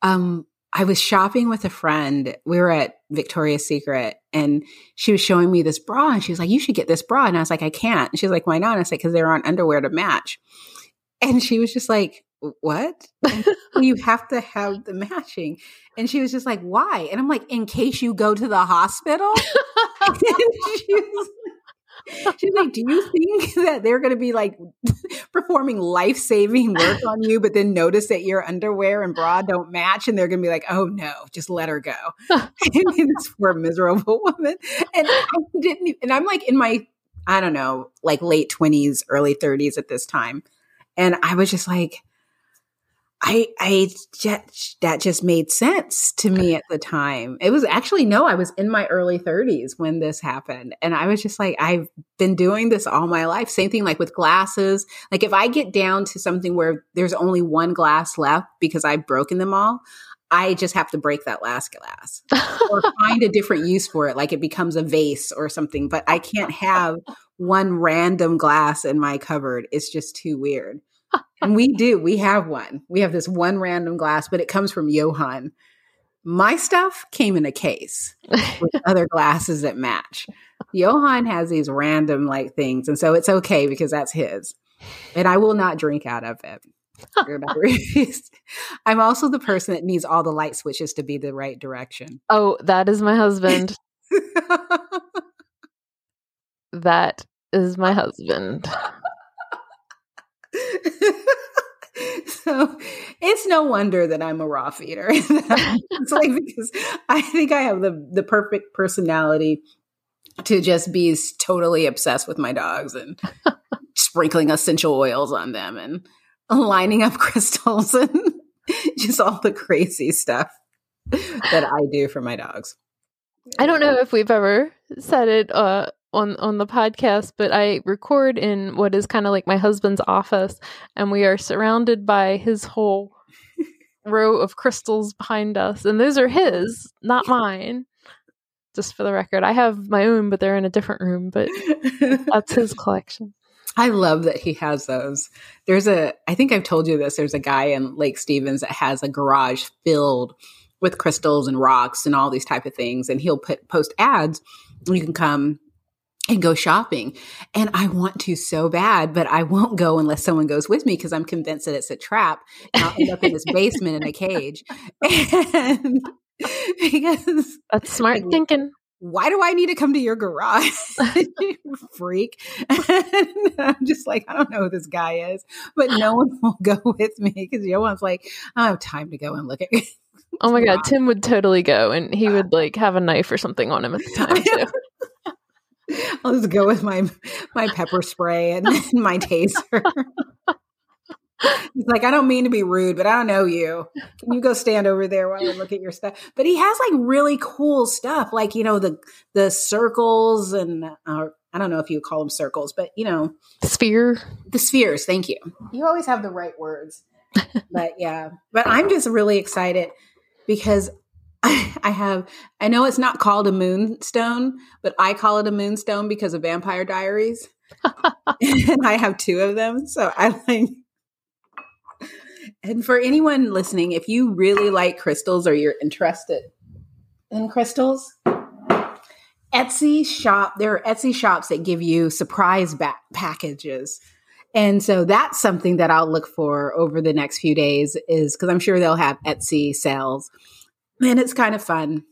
um. I was shopping with a friend. We were at Victoria's Secret and she was showing me this bra and she was like, you should get this bra. And I was like, I can't. And she was like, why not? And I said, because there aren't underwear to match. And she was just like, what? You have to have the matching. And she was just like, why? And I'm like, in case you go to the hospital. And she was She's like, do you think that they're going to be like performing life-saving work on you, but then notice that your underwear and bra don't match? And they're going to be like, oh no, just let her go. And this poor miserable woman. And I didn't, and I'm like in my, I don't know, like late twenties, early thirties at this time. And I was just like, I, I just, that just made sense to me at the time. It was actually, no, I was in my early thirties when this happened. And I was just like, I've been doing this all my life. Same thing like with glasses. Like if I get down to something where there's only one glass left because I've broken them all, I just have to break that last glass or find a different use for it. Like it becomes a vase or something, but I can't have one random glass in my cupboard. It's just too weird. And we do. We have one. We have this one random glass, but it comes from Johan. My stuff came in a case with other glasses that match. Johan has these random like things. And so it's okay because that's his. And I will not drink out of it. I'm also the person that needs all the light switches to be the right direction. Oh, that is my husband. That is my husband. So it's no wonder that I'm a raw feeder. It's like because I think I have the the perfect personality to just be totally obsessed with my dogs and sprinkling essential oils on them and lining up crystals and just all the crazy stuff that I do for my dogs. I don't know if we've ever said it uh on on the podcast, but I record in what is kind of like my husband's office, and we are surrounded by his whole row of crystals behind us, and those are his, not mine, just for the record. I have my own, but they're in a different room, but that's his collection. I love that he has those. There's a, I think I've told you this, there's a guy in Lake Stevens that has a garage filled with crystals and rocks and all these type of things, and he'll put post ads, and you can come and go shopping. And I want to so bad, but I won't go unless someone goes with me because I'm convinced that it's a trap. And I'll end up in this basement in a cage. And because that's smart like, thinking. Why do I need to come to your garage? Freak. And I'm just like, I don't know who this guy is, but no one will go with me because Johan's like, I don't have time to go and look at it. Oh my God. Tim would totally go. And he would like have a knife or something on him at the time. So. I'll just go with my my pepper spray and, and my taser. He's like, I don't mean to be rude, but I don't know you. Can you go stand over there while I look at your stuff? But he has like really cool stuff, like you know the the circles and uh, I don't know if you call them circles, but you know sphere, the spheres. Thank you. You always have the right words. But yeah, but I'm just really excited because. I have, I know it's not called a moonstone, but I call it a moonstone because of Vampire Diaries. And I have two of them. So I like, and for anyone listening, if you really like crystals or you're interested in crystals, Etsy shop, there are Etsy shops that give you surprise ba- packages. And so that's something that I'll look for over the next few days, is because I'm sure they'll have Etsy sales. And it's kind of fun.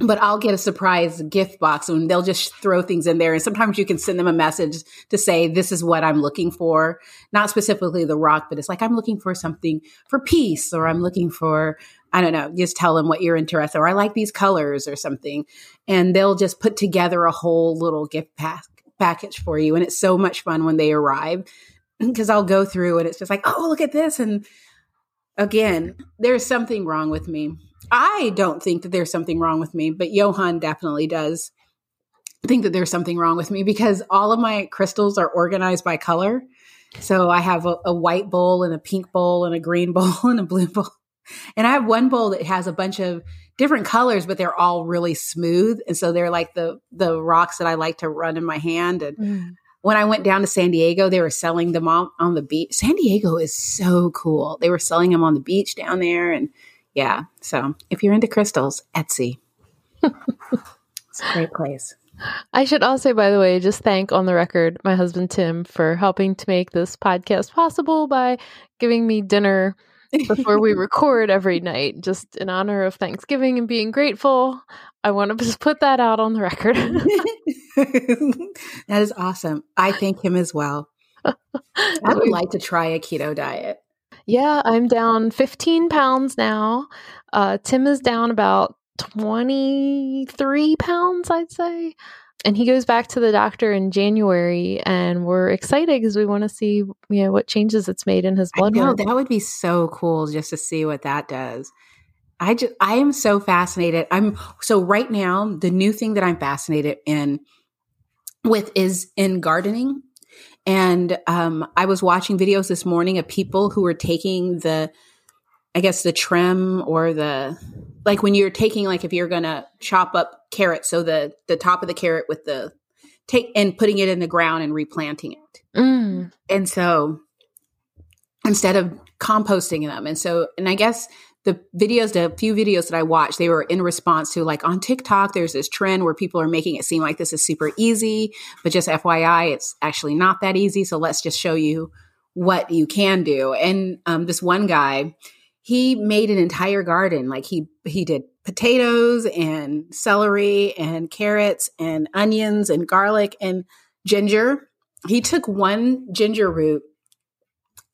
But I'll get a surprise gift box and they'll just throw things in there. And sometimes you can send them a message to say, this is what I'm looking for. Not specifically the rock, but it's like, I'm looking for something for peace, or I'm looking for, I don't know, just tell them what you're interested in, or I like these colors or something. And they'll just put together a whole little gift pack, package for you. And it's so much fun when they arrive, because I'll go through and it's just like, oh, look at this. And again, there's something wrong with me. I don't think that there's something wrong with me, but Johan definitely does think that there's something wrong with me, because all of my crystals are organized by color. So I have a, a white bowl and a pink bowl and a green bowl and a blue bowl. And I have one bowl that has a bunch of different colors, but they're all really smooth. And so they're like the the rocks that I like to run in my hand. And mm. when I went down to San Diego, they were selling them on, on the beach. San Diego is so cool. They were selling them on the beach down there. And yeah. So if you're into crystals, Etsy. It's a great place. I should also, by the way, just thank on the record my husband, Tim, for helping to make this podcast possible by giving me dinner before we record every night, just in honor of Thanksgiving and being grateful. I want to just put that out on the record. That is awesome. I thank him as well. I would like to try a keto diet. Yeah, I'm down fifteen pounds now. Uh, Tim is down about twenty-three pounds, I'd say. And he goes back to the doctor in January, and we're excited because we want to see, you know, what changes it's made in his blood. I know, that would be so cool just to see what that does. I just, I am so fascinated. I'm so right now, the new thing that I'm fascinated in with is in gardening. And um, I was watching videos this morning of people who were taking the, I guess the trim or the, like when you're taking, like if you're going to chop up carrots, so the the top of the carrot with the, take and putting it in the ground and replanting it. Mm. And so instead of composting them. And so, and I guess the videos, the few videos that I watched, they were in response to, like on TikTok, there's this trend where people are making it seem like this is super easy, but just F Y I, it's actually not that easy. So let's just show you what you can do. And um, this one guy, he made an entire garden. Like he, he did potatoes and celery and carrots and onions and garlic and ginger. He took one ginger root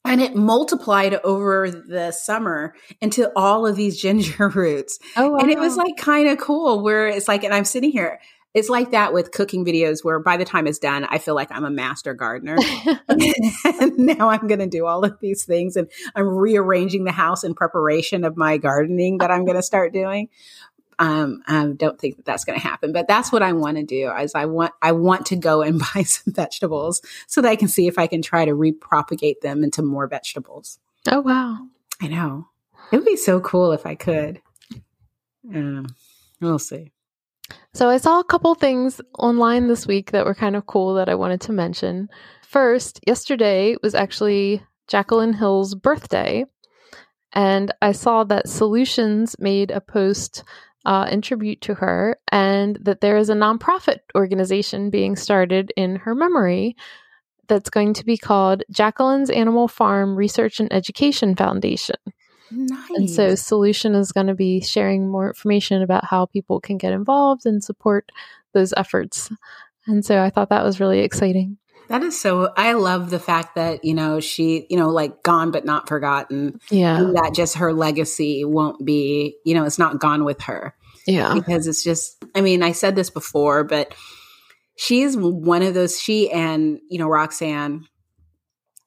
and it multiplied over the summer into all of these ginger roots. Oh, wow. And it was like kind of cool, where it's like, and I'm sitting here, it's like that with cooking videos where by the time it's done, I feel like I'm a master gardener. And now I'm going to do all of these things, and I'm rearranging the house in preparation of my gardening that I'm going to start doing. Um, I don't think that that's going to happen, but that's what I want to do. Is I want I want to go and buy some vegetables so that I can see if I can try to repropagate them into more vegetables. Oh wow! I know, it would be so cool if I could. Um, we'll see. So I saw a couple things online this week that were kind of cool that I wanted to mention. First, yesterday was actually Jacqueline Hill's birthday, and I saw that Solutions made a post Uh, in tribute to her, and that there is a nonprofit organization being started in her memory that's going to be called Jacqueline's Animal Farm Research and Education Foundation. Nice. And so Solution is going to be sharing more information about how people can get involved and support those efforts. And so I thought that was really exciting. That is so, I love the fact that, you know, she, you know, like gone but not forgotten. Yeah. And that just her legacy won't be, you know, it's not gone with her. Yeah. Because it's just, I mean, I said this before, but she is one of those, she and, you know, Roxanne,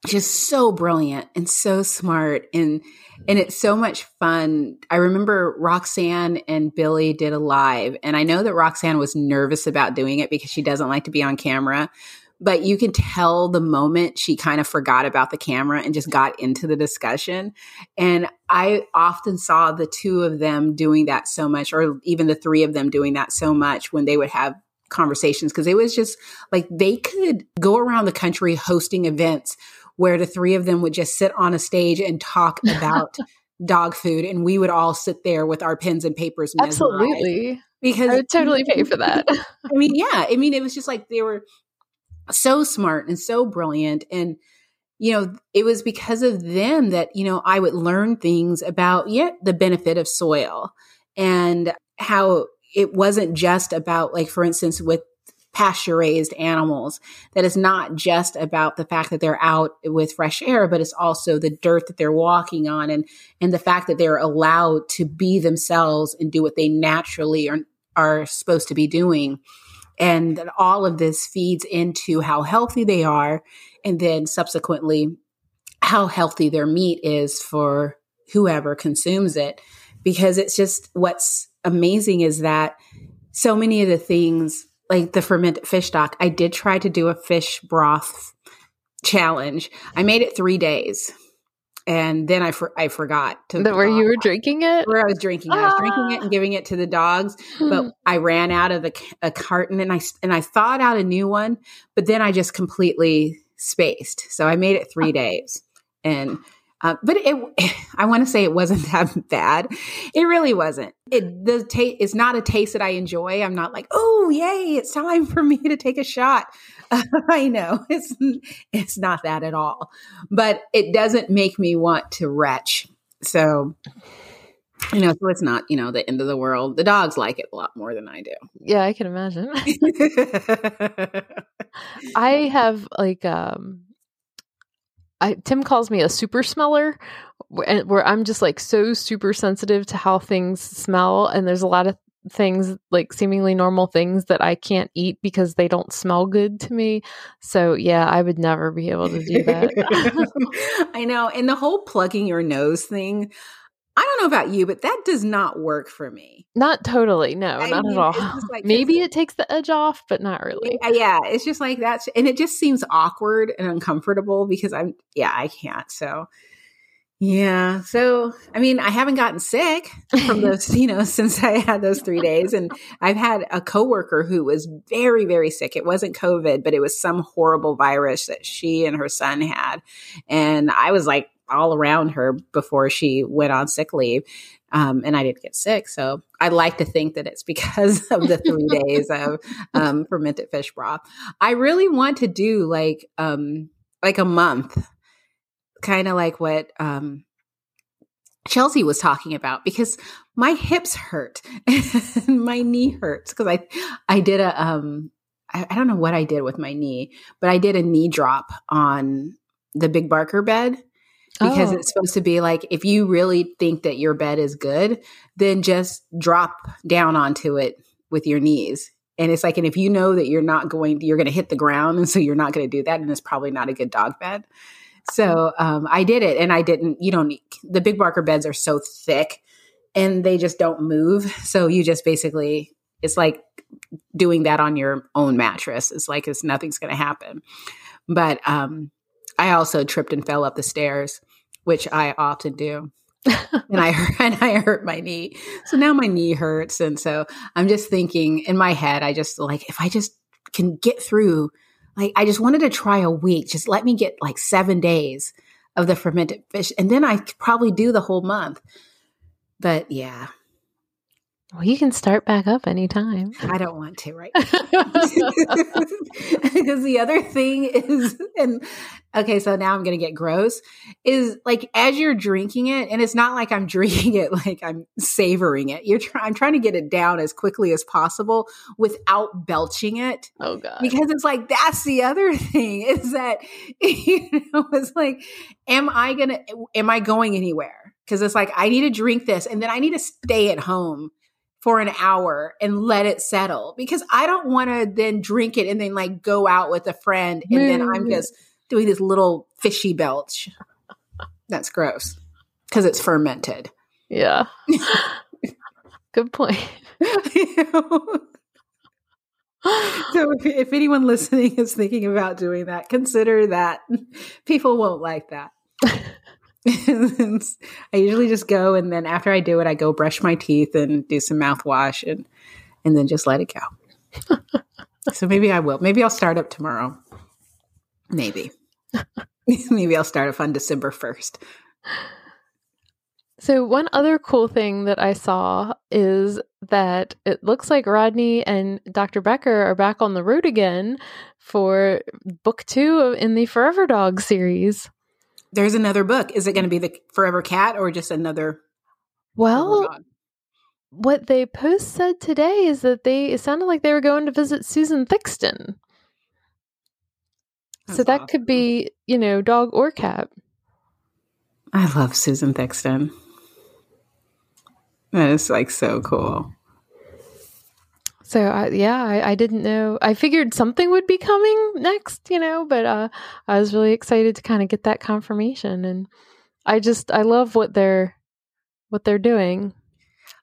just so brilliant and so smart. And, and it's so much fun. I remember Roxanne and Billy did a live, and I know that Roxanne was nervous about doing it because she doesn't like to be on camera. But you can tell the moment she kind of forgot about the camera and just got into the discussion. And I often saw the two of them doing that so much, or even the three of them doing that so much when they would have conversations, because it was just like they could go around the country hosting events where the three of them would just sit on a stage and talk about dog food. And we would all sit there with our pens and papers. Absolutely. Because I would totally pay for that. I mean, yeah. I mean, it was just like they were so smart and so brilliant. And you know, it was because of them that, you know, I would learn things about yeah, the benefit of soil and how it wasn't just about, like, for instance, with pasture raised animals, that it's not just about the fact that they're out with fresh air, but it's also the dirt that they're walking on and, and the fact that they're allowed to be themselves and do what they naturally are, are supposed to be doing. And that all of this feeds into how healthy they are. And then subsequently how healthy their meat is for whoever consumes it. Because it's just, what's amazing is that so many of the things, like the fermented fish stock, I did try to do a fish broth challenge. I made it three days. And then I for, I forgot to the, where you were drinking it. Where I was drinking, ah. I was drinking it and giving it to the dogs. But I ran out of a, a carton, and I and I thawed out a new one. But then I just completely spaced. So I made it three days, and uh, but it I want to say it wasn't that bad. It really wasn't. It the ta- it's not a taste that I enjoy. I'm not like, oh yay, it's time for me to take a shot. I know it's it's not that at all, but it doesn't make me want to retch. So, you know, so it's not, you know, the end of the world. The dogs like it a lot more than I do. Yeah, I can imagine. I have like, um, I, Tim calls me a super smeller, where, where I'm just like so super sensitive to how things smell. And there's a lot of things, like seemingly normal things, that I can't eat because they don't smell good to me. So yeah, I would never be able to do that. I know. And the whole plugging your nose thing, I don't know about you, but that does not work for me. Not totally. No, I not mean, at all. Like, maybe it takes the edge off, but not really. Yeah, yeah. It's just like that. And it just seems awkward and uncomfortable because I'm, yeah, I can't. So yeah. So, I mean, I haven't gotten sick from those, you know, since I had those three days. And I've had a coworker who was very, very sick. It wasn't COVID, but it was some horrible virus that she and her son had. And I was like all around her before she went on sick leave. Um, and I didn't get sick. So I like to think that it's because of the three days of um, fermented fish broth. I really want to do like, um, like a month. Kind of like what um, Chelsea was talking about, because my hips hurt and my knee hurts because I I did a um I, I don't know what I did with my knee, but I did a knee drop on the Big Barker bed because oh. It's supposed to be like, if you really think that your bed is good, then just drop down onto it with your knees. And it's like, and if you know that you're not going, you're going to hit the ground, and so you're not going to do that, and it's probably not a good dog bed. So um, I did it, and I didn't, you don't, the Big Barker beds are so thick and they just don't move. So you just basically, it's like doing that on your own mattress. It's like, it's nothing's going to happen. But um, I also tripped and fell up the stairs, which I often do. and I and I hurt my knee. So now my knee hurts. And so I'm just thinking in my head, I just like, if I just can get through, like, I just wanted to try a week. Just let me get like seven days of the fermented fish. And then I could probably do the whole month. But yeah. Well, you can start back up anytime. I don't want to, right? Because the other thing is, and okay, so now I'm going to get gross, is like as you're drinking it, and it's not like I'm drinking it like I'm savoring it. You're try- I'm trying to get it down as quickly as possible without belching it. Oh God. Because it's like, that's the other thing is that, you know, it's like, am I going to, am I going anywhere? Because it's like, I need to drink this and then I need to stay at home for an hour and let it settle, because I don't want to then drink it and then like go out with a friend and mm. then I'm just doing this little fishy belch. That's gross because it's fermented. Yeah. Good point. So if, if anyone listening is thinking about doing that, consider that. People won't like that. I usually just go, and then after I do it, I go brush my teeth and do some mouthwash, and and then just let it go. So maybe I will. Maybe I'll start up tomorrow. Maybe. Maybe I'll start up on December first. So one other cool thing that I saw is that it looks like Rodney and Doctor Becker are back on the road again for book two in the Forever Dog series. There's another book. Is it going to be the Forever Cat or just another? Well, what they post said today is that they, it sounded like they were going to visit Susan Thixton. That's so that awesome. Could be, you know, dog or cat. I love Susan Thixton. That is like so cool. So I, yeah, I, I didn't know. I figured something would be coming next, you know, but uh, I was really excited to kind of get that confirmation. And I just, I love what they're, what they're doing.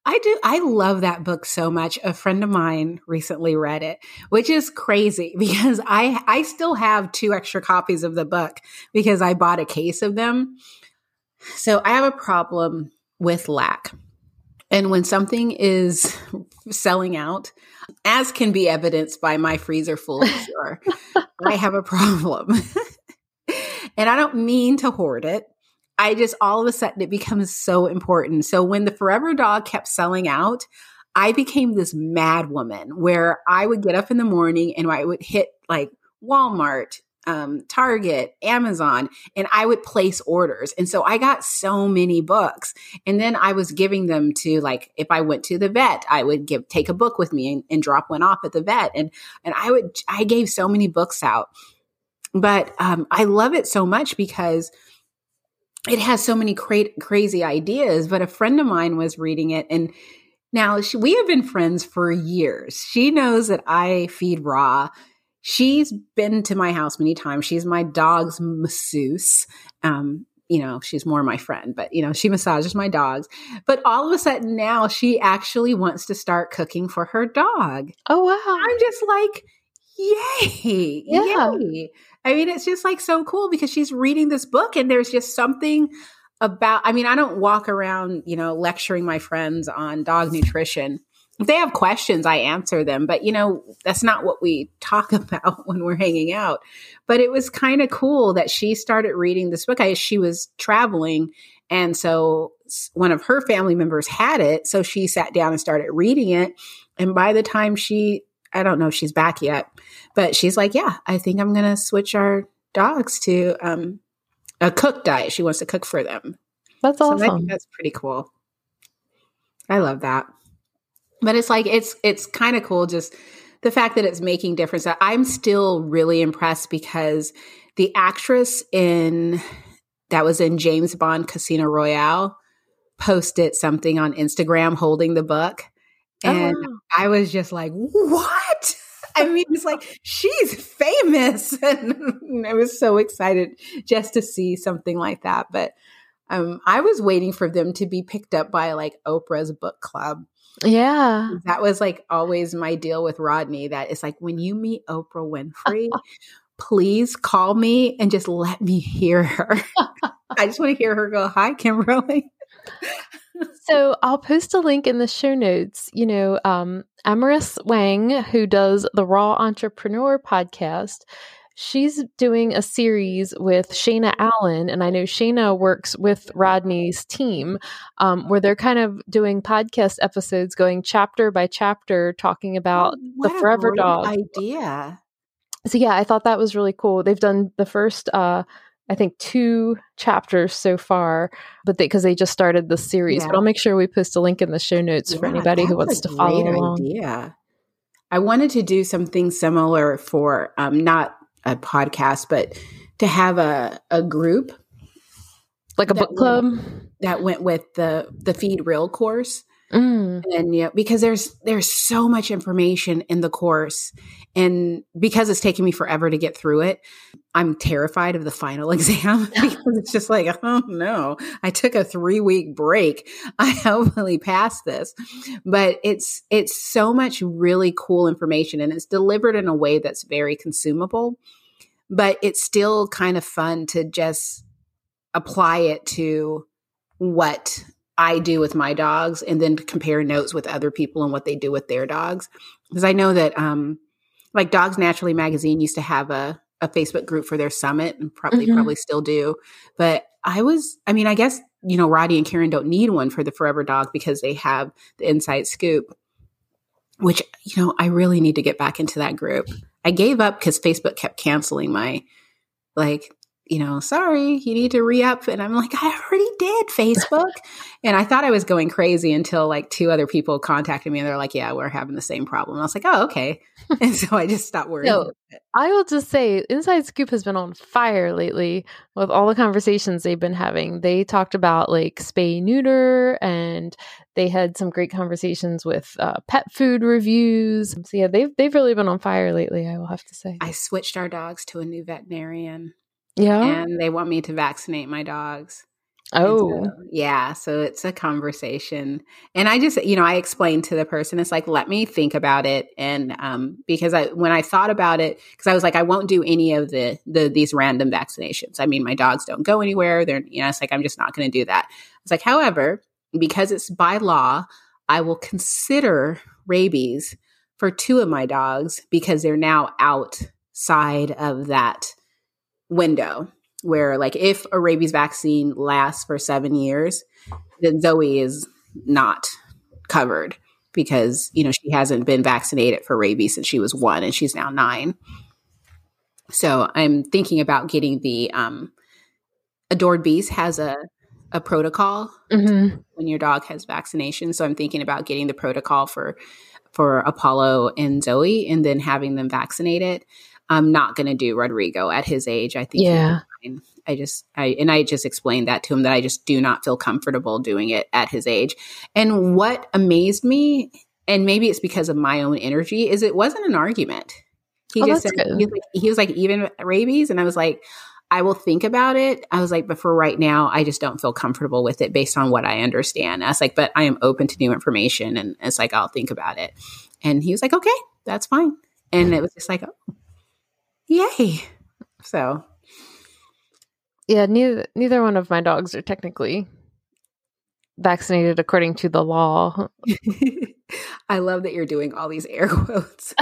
I do. I love that book so much. A friend of mine recently read it, which is crazy because I, I still have two extra copies of the book because I bought a case of them. So I have a problem with lack. And when something is selling out, as can be evidenced by my freezer full of sure, I have a problem. And I don't mean to hoard it. I just, all of a sudden, it becomes so important. So when the Forever Dog kept selling out, I became this mad woman where I would get up in the morning and I would hit like Walmart, Um, Target, Amazon, and I would place orders. And so I got so many books. And then I was giving them to, like, if I went to the vet, I would give take a book with me and, and drop one off at the vet. And and I would I gave so many books out. But um, I love it so much because it has so many cra- crazy ideas. But a friend of mine was reading it, and now she, we have been friends for years. She knows that I feed raw. She's been to my house many times. She's my dog's masseuse. Um, you know, she's more my friend, but, you know, she massages my dogs. But all of a sudden now she actually wants to start cooking for her dog. Oh, wow. I'm just like, yay. Yeah. Yay. I mean, it's just like so cool because she's reading this book and there's just something about, I mean, I don't walk around, you know, lecturing my friends on dog nutrition. If they have questions, I answer them. But, you know, that's not what we talk about when we're hanging out. But it was kind of cool that she started reading this book. I, she was traveling. And so one of her family members had it. So she sat down and started reading it. And by the time she, I don't know if she's back yet, but she's like, yeah, I think I'm going to switch our dogs to um, a cooked diet. She wants to cook for them. That's awesome. So I think that's pretty cool. I love that. But it's like, it's it's kind of cool, just the fact that it's making difference. I'm still really impressed because the actress in that was in James Bond Casino Royale posted something on Instagram holding the book. And oh. I was just like, what? I mean, it's like, she's famous. And I was so excited just to see something like that. But um, I was waiting for them to be picked up by like Oprah's book club. Yeah. That was like always my deal with Rodney, that it's like when you meet Oprah Winfrey, please call me and just let me hear her. I just want to hear her go, hi, Kimberly. So I'll post a link in the show notes. You know, um, Amaris Wang, who does the Raw Entrepreneur podcast, she's doing a series with Shayna Allen, and I know Shayna works with Rodney's team, um, where they're kind of doing podcast episodes, going chapter by chapter, talking about what the Forever Dog idea. So yeah, I thought that was really cool. They've done the first, uh, I think, two chapters so far, but because they, they just started the series. Yeah. But I'll make sure we post a link in the show notes yeah, for anybody who wants to follow along. Idea. I wanted to do something similar for um, not. a podcast, but to have a, a group, like a book club went, that went with the, the Feed Real course. Mm. And, you know, because there's, there's so much information in the course, and because it's taken me forever to get through it, I'm terrified of the final exam because it's just like, oh no, I took a three week break. I hopefully passed this, but it's, it's so much really cool information, and it's delivered in a way that's very consumable, but it's still kind of fun to just apply it to what I do with my dogs, and then to compare notes with other people and what they do with their dogs. Because I know that um, like Dogs Naturally magazine used to have a, a Facebook group for their summit, and probably, mm-hmm. probably still do. But I was, I mean, I guess you know, Roddy and Karen don't need one for the Forever Dog because they have the Inside Scoop, which, you know, I really need to get back into that group. I gave up because Facebook kept canceling my, like, you know, sorry, you need to re-up. And I'm like, I already did, Facebook. And I thought I was going crazy until like two other people contacted me and they're like, yeah, we're having the same problem. And I was like, oh, okay. And so I just stopped worrying. So, I will just say Inside Scoop has been on fire lately with all the conversations they've been having. They talked about like spay neuter, and they had some great conversations with uh, pet food reviews. So yeah, they've, they've really been on fire lately, I will have to say. I switched our dogs to a new veterinarian. Yeah. And they want me to vaccinate my dogs. Oh. So, yeah. So it's a conversation. And I just, you know, I explained to the person, it's like, let me think about it. And um, because I, when I thought about it, because I was like, I won't do any of the, the, these random vaccinations. I mean, my dogs don't go anywhere. They're, you know, it's like, I'm just not going to do that. It's like, however, because it's by law, I will consider rabies for two of my dogs because they're now outside of that window where, like, if a rabies vaccine lasts for seven years, then Zoe is not covered because, you know, she hasn't been vaccinated for rabies since she was one and she's now nine. So I'm thinking about getting the um, Adored Beast has a, a protocol mm-hmm. when your dog has vaccination. So I'm thinking about getting the protocol for, for Apollo and Zoe and then having them vaccinated. I'm not going to do Rodrigo at his age. I think. Yeah. I just, I, and I just explained that to him that I just do not feel comfortable doing it at his age. And what amazed me, and maybe it's because of my own energy, is it wasn't an argument. He oh, just said, he was, like, he was like, even rabies. And I was like, I will think about it. I was like, but for right now, I just don't feel comfortable with it based on what I understand. I was like, but I am open to new information. And it's like, I'll think about it. And he was like, okay, that's fine. And it was just like, oh. Yay. So. Yeah, neither, neither one of my dogs are technically vaccinated according to the law. I love that you're doing all these air quotes.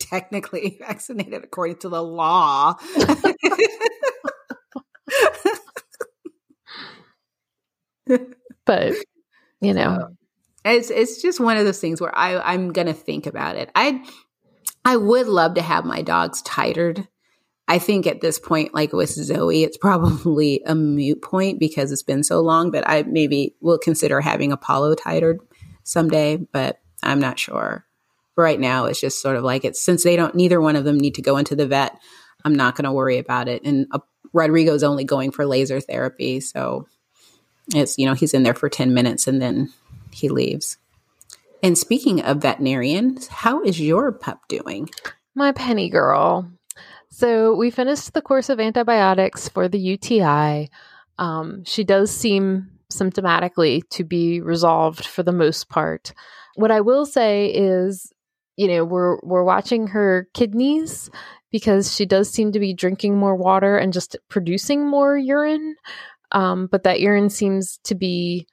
Technically vaccinated according to the law. But, you know. So, it's it's just one of those things where I, I'm going to think about it. I I would love to have my dogs titered. I think at this point, like with Zoe, it's probably a moot point because it's been so long, but I maybe will consider having Apollo titered someday, but I'm not sure. Right now, it's just sort of like it's since they don't, neither one of them need to go into the vet, I'm not going to worry about it. And uh, Rodrigo's only going for laser therapy. So it's, you know, he's in there for ten minutes and then he leaves. And speaking of veterinarians, how is your pup doing? My Penny girl. So we finished the course of antibiotics for the U T I. Um, she does seem symptomatically to be resolved for the most part. What I will say is, you know, we're we're watching her kidneys because she does seem to be drinking more water and just producing more urine. Um, but that urine seems to be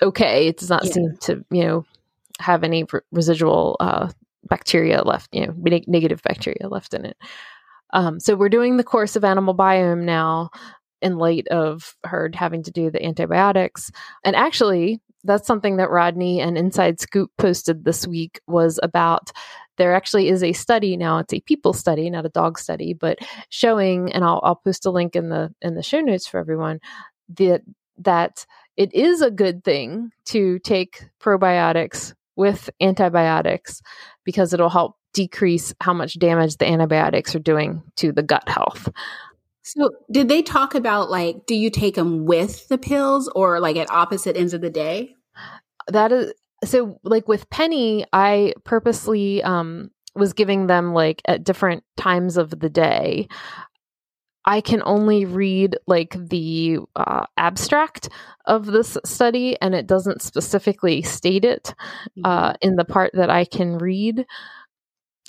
okay. It does not yeah. seem to, you know, have any re- residual uh, bacteria left, you know, ne- negative bacteria left in it. Um, so we're doing the course of Animal Biome now in light of her having to do the antibiotics. And actually, that's something that Rodney and Inside Scoop posted this week was about. There actually is a study now. It's a people study, not a dog study, but showing, and I'll, I'll post a link in the in the show notes for everyone, that that it is a good thing to take probiotics with antibiotics because it'll help decrease how much damage the antibiotics are doing to the gut health. So did they talk about, like, do you take them with the pills or like at opposite ends of the day? That is, so like with Penny, I purposely um, was giving them like at different times of the day. I can only read like the uh, abstract of this study, and it doesn't specifically state it uh, in the part that I can read.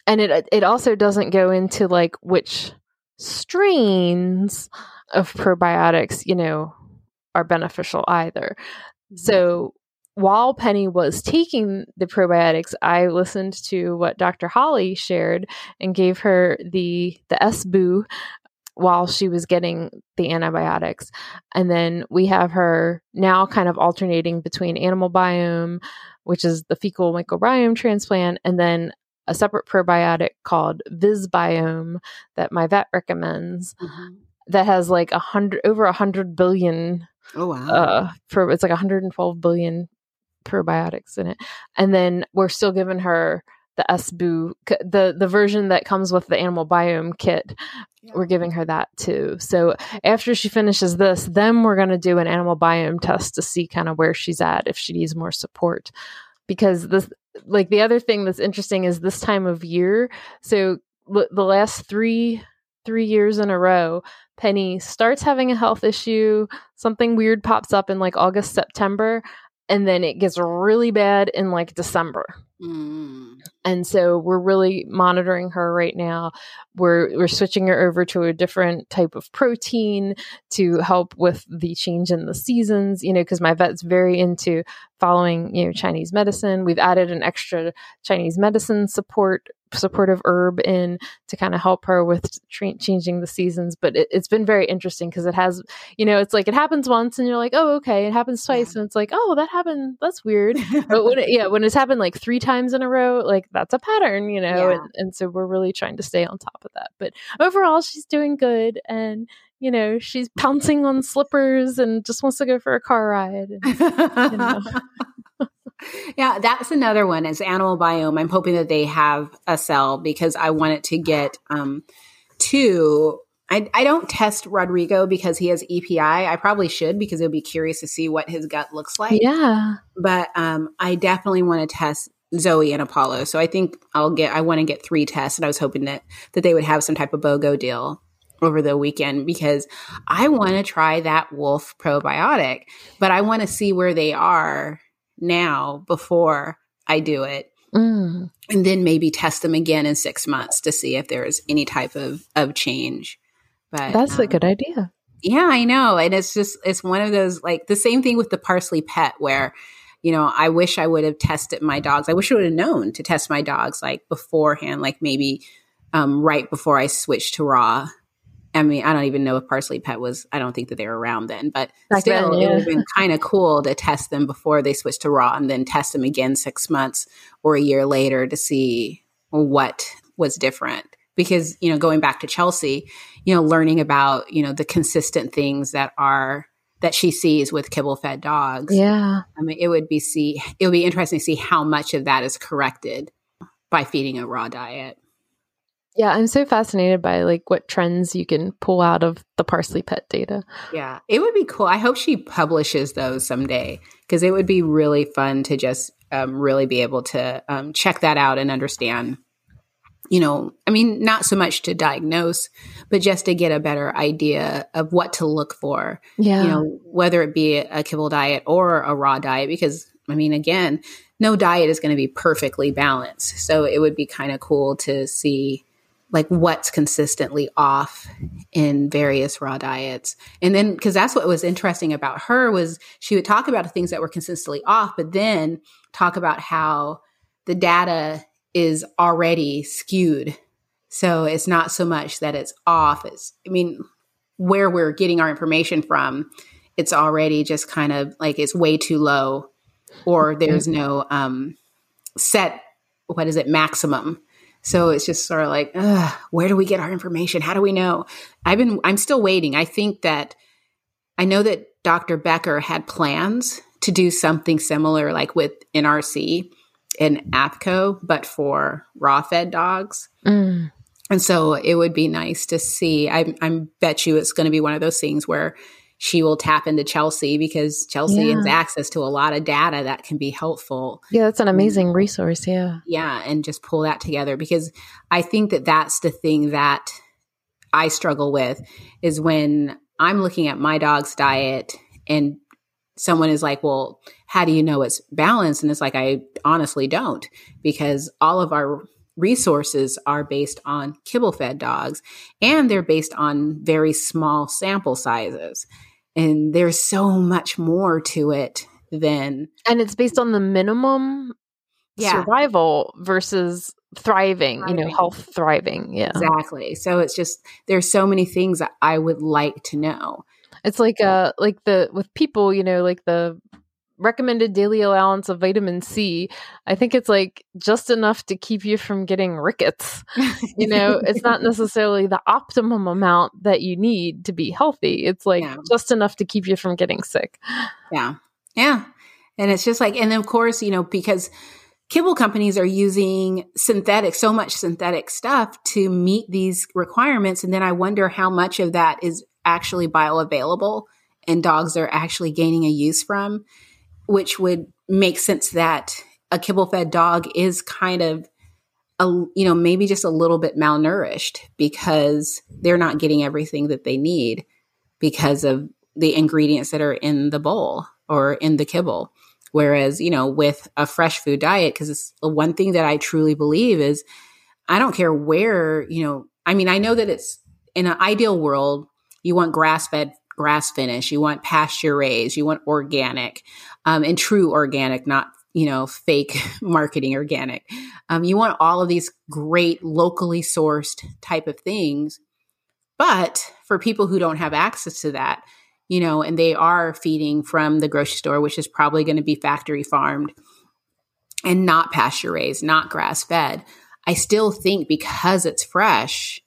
And it it also doesn't go into like which strains of probiotics, you know, are beneficial either. So while Penny was taking the probiotics, I listened to what Doctor Holly shared and gave her the the S B U while she was getting the antibiotics. And then we have her now kind of alternating between Animal Biome, which is the fecal microbiome transplant, and then a separate probiotic called Viz Biome that my vet recommends, mm-hmm. that has like a hundred over a hundred billion. Oh wow! Uh, pro, it's like one hundred twelve billion probiotics in it, and then we're still giving her the S B U, the the version that comes with the Animal Biome kit. Yeah. We're giving her that too. So after she finishes this, then we're going to do an Animal Biome test to see kind of where she's at, if she needs more support, because this. Like the other thing that's interesting is this time of year. So l- the last three three years in a row, Penny starts having a health issue. Something weird pops up in like August, September, and then it gets really bad in like December. Mm. And so we're really monitoring her right now. We're we're switching her over to a different type of protein to help with the change in the seasons, you know, because my vet's very into following, you know, Chinese medicine. We've added an extra Chinese medicine support supportive herb in to kind of help her with tra- changing the seasons. But it, it's been very interesting because it has, you know, it's like it happens once and you're like, oh, okay, it happens twice. Yeah. And it's like, oh, that happened. That's weird. But when it, yeah, when it's happened like three times in a row, like that's a pattern, you know. Yeah. And, and so we're really trying to stay on top of that. But overall, she's doing good. And you know, she's pouncing on slippers and just wants to go for a car ride. And, you know. Yeah, that's another one is Animal Biome. I'm hoping that they have a cell because I want it to get um, two. I, I don't test Rodrigo because he has E P I. I probably should because it would be curious to see what his gut looks like. Yeah. But um, I definitely want to test Zoe and Apollo. So I think I'll get, I want to get three tests. And I was hoping that, that they would have some type of BOGO deal over the weekend because I want to try that wolf probiotic, but I want to see where they are now before I do it. Mm. And then maybe test them again in six months to see if there is any type of, of change. But that's um, a good idea. Yeah, I know. And it's just, it's one of those, like the same thing with the Parsley Pet where, you know, I wish I would have tested my dogs. I wish I would have known to test my dogs like beforehand, like maybe um, right before I switched to raw. I mean, I don't even know if Parsley Pet was, I don't think that they were around then, but Back still then, yeah. It would have been kind of cool to test them before they switched to raw and then test them again six months or a year later to see what was different. Because, you know, going back to Chelsea, you know, learning about, you know, the consistent things that are, that she sees with kibble fed dogs. Yeah. I mean, it would be see, it would be interesting to see how much of that is corrected by feeding a raw diet. Yeah, I'm so fascinated by like what trends you can pull out of the Parsley Pet data. Yeah, it would be cool. I hope she publishes those someday because it would be really fun to just um, really be able to um, check that out and understand, you know, I mean, not so much to diagnose, but just to get a better idea of what to look for, yeah. You know, whether it be a kibble diet or a raw diet, because I mean, again, no diet is going to be perfectly balanced. So it would be kind of cool to see like what's consistently off in various raw diets. And then, because that's what was interesting about her was she would talk about the things that were consistently off, but then talk about how the data is already skewed. So it's not so much that it's off. It's, I mean, where we're getting our information from, it's already just kind of like it's way too low or there's no um, set, what is it, maximum. So it's just sort of like, ugh, where do we get our information? How do we know? I've been, I'm still waiting. I think that I know that Doctor Becker had plans to do something similar, like with N R C and A P C O, but for raw fed dogs. Mm. And so it would be nice to see. I, I bet you it's going to be one of those things where she will tap into Chelsea because Chelsea yeah. has access to a lot of data that can be helpful. Yeah, that's an amazing and, resource. Yeah. Yeah. And just pull that together because I think that that's the thing that I struggle with is when I'm looking at my dog's diet and someone is like, well, how do you know it's balanced? And it's like, I honestly don't because all of our resources are based on kibble fed dogs and they're based on very small sample sizes. And there's so much more to it than. And it's based on the minimum yeah. survival versus thriving, thriving, you know, health thriving. Yeah, exactly. So it's just, there's so many things that I would like to know. It's like, uh, like the, with people, you know, like the recommended daily allowance of vitamin C. I think it's like just enough to keep you from getting rickets. You know, it's not necessarily the optimum amount that you need to be healthy. It's like yeah. just enough to keep you from getting sick. Yeah. Yeah. And it's just like, and of course, you know, because kibble companies are using synthetic, so much synthetic stuff to meet these requirements. And then I wonder how much of that is actually bioavailable and dogs are actually gaining a use from, which would make sense that a kibble-fed dog is kind of, a, you know, maybe just a little bit malnourished because they're not getting everything that they need because of the ingredients that are in the bowl or in the kibble. Whereas, you know, with a fresh food diet, because it's one thing that I truly believe is I don't care where, you know, I mean, I know that it's in an ideal world, you want grass-fed, grass finish, you want pasture raised, you want organic um, and true organic, not, you know, fake marketing organic. Um, you want all of these great locally sourced type of things. But for people who don't have access to that, you know, and they are feeding from the grocery store, which is probably going to be factory farmed and not pasture raised, not grass fed. I still think because it's fresh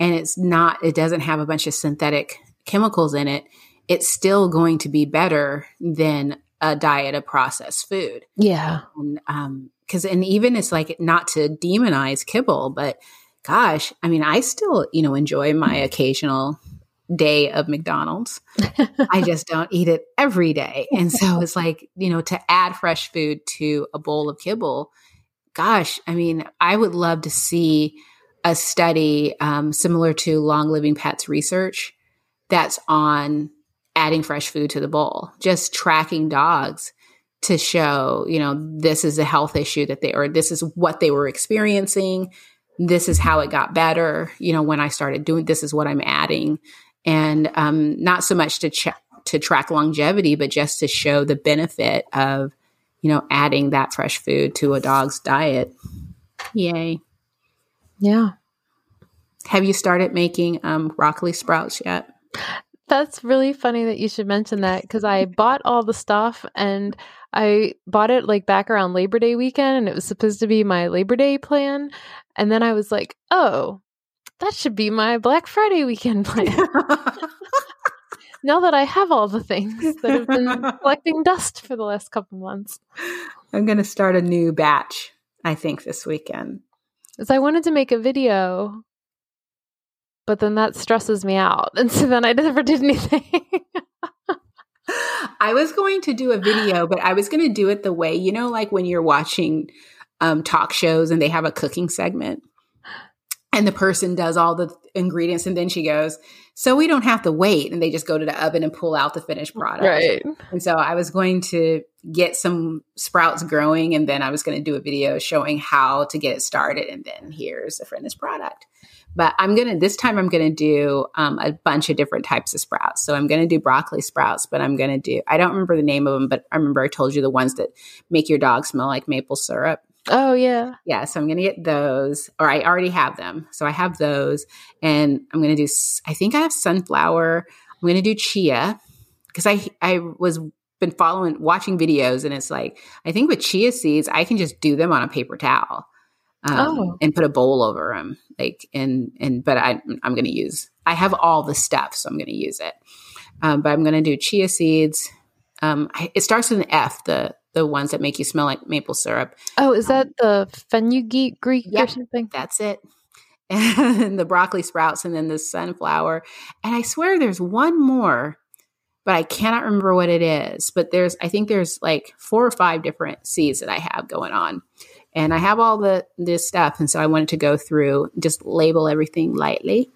and it's not, it doesn't have a bunch of synthetic chemicals in it, it's still going to be better than a diet of processed food. Yeah. And, um, cause, and even it's like not to demonize kibble, but gosh, I mean, I still, you know, enjoy my occasional day of McDonald's. I just don't eat it every day. And so it's like, you know, to add fresh food to a bowl of kibble, gosh, I mean, I would love to see a study um, similar to Long Living Pets research that's on adding fresh food to the bowl, just tracking dogs to show, you know, this is a health issue that they, or this is what they were experiencing. This is how it got better. You know, when I started doing, this is what I'm adding. And um, not so much to check, to track longevity, but just to show the benefit of, you know, adding that fresh food to a dog's diet. Yay. Yeah. Have you started making um, broccoli sprouts yet? That's really funny that you should mention that, because I bought all the stuff and I bought it like back around Labor Day weekend, and it was supposed to be my Labor Day plan. And then I was like, oh, that should be my Black Friday weekend plan. Now that I have all the things that have been collecting dust for the last couple months. I'm going to start a new batch, I think, this weekend. Because I wanted to make a video, but then that stresses me out. And so then I never did anything. I was going to do a video, but I was going to do it the way, you know, like when you're watching um, talk shows and they have a cooking segment and the person does all the ingredients and then she goes, so we don't have to wait. And they just go to the oven and pull out the finished product. Right. And so I was going to get some sprouts growing and then I was going to do a video showing how to get it started. And then here's the finished product. But I'm going to, this time I'm going to do um, a bunch of different types of sprouts. So I'm going to do broccoli sprouts, but I'm going to do, I don't remember the name of them, but I remember I told you the ones that make your dog smell like maple syrup. Oh, yeah. Yeah. So I'm going to get those, or I already have them. So I have those and I'm going to do, I think I have sunflower. I'm going to do chia because I, I was been following, watching videos and it's like, I think with chia seeds, I can just do them on a paper towel. Um, oh. And put a bowl over them, like and and. But I, I'm going to use. I have all the stuff, so I'm going to use it. Um, but I'm going to do chia seeds. Um, I, it starts with an F. The the ones that make you smell like maple syrup. Oh, is um, that the fenugreek Greek yep, or something? That's it. And the broccoli sprouts, and then the sunflower. And I swear, there's one more, but I cannot remember what it is. But there's, I think there's like four or five different seeds that I have going on. And I have all the this stuff. And so I wanted to go through, just label everything lightly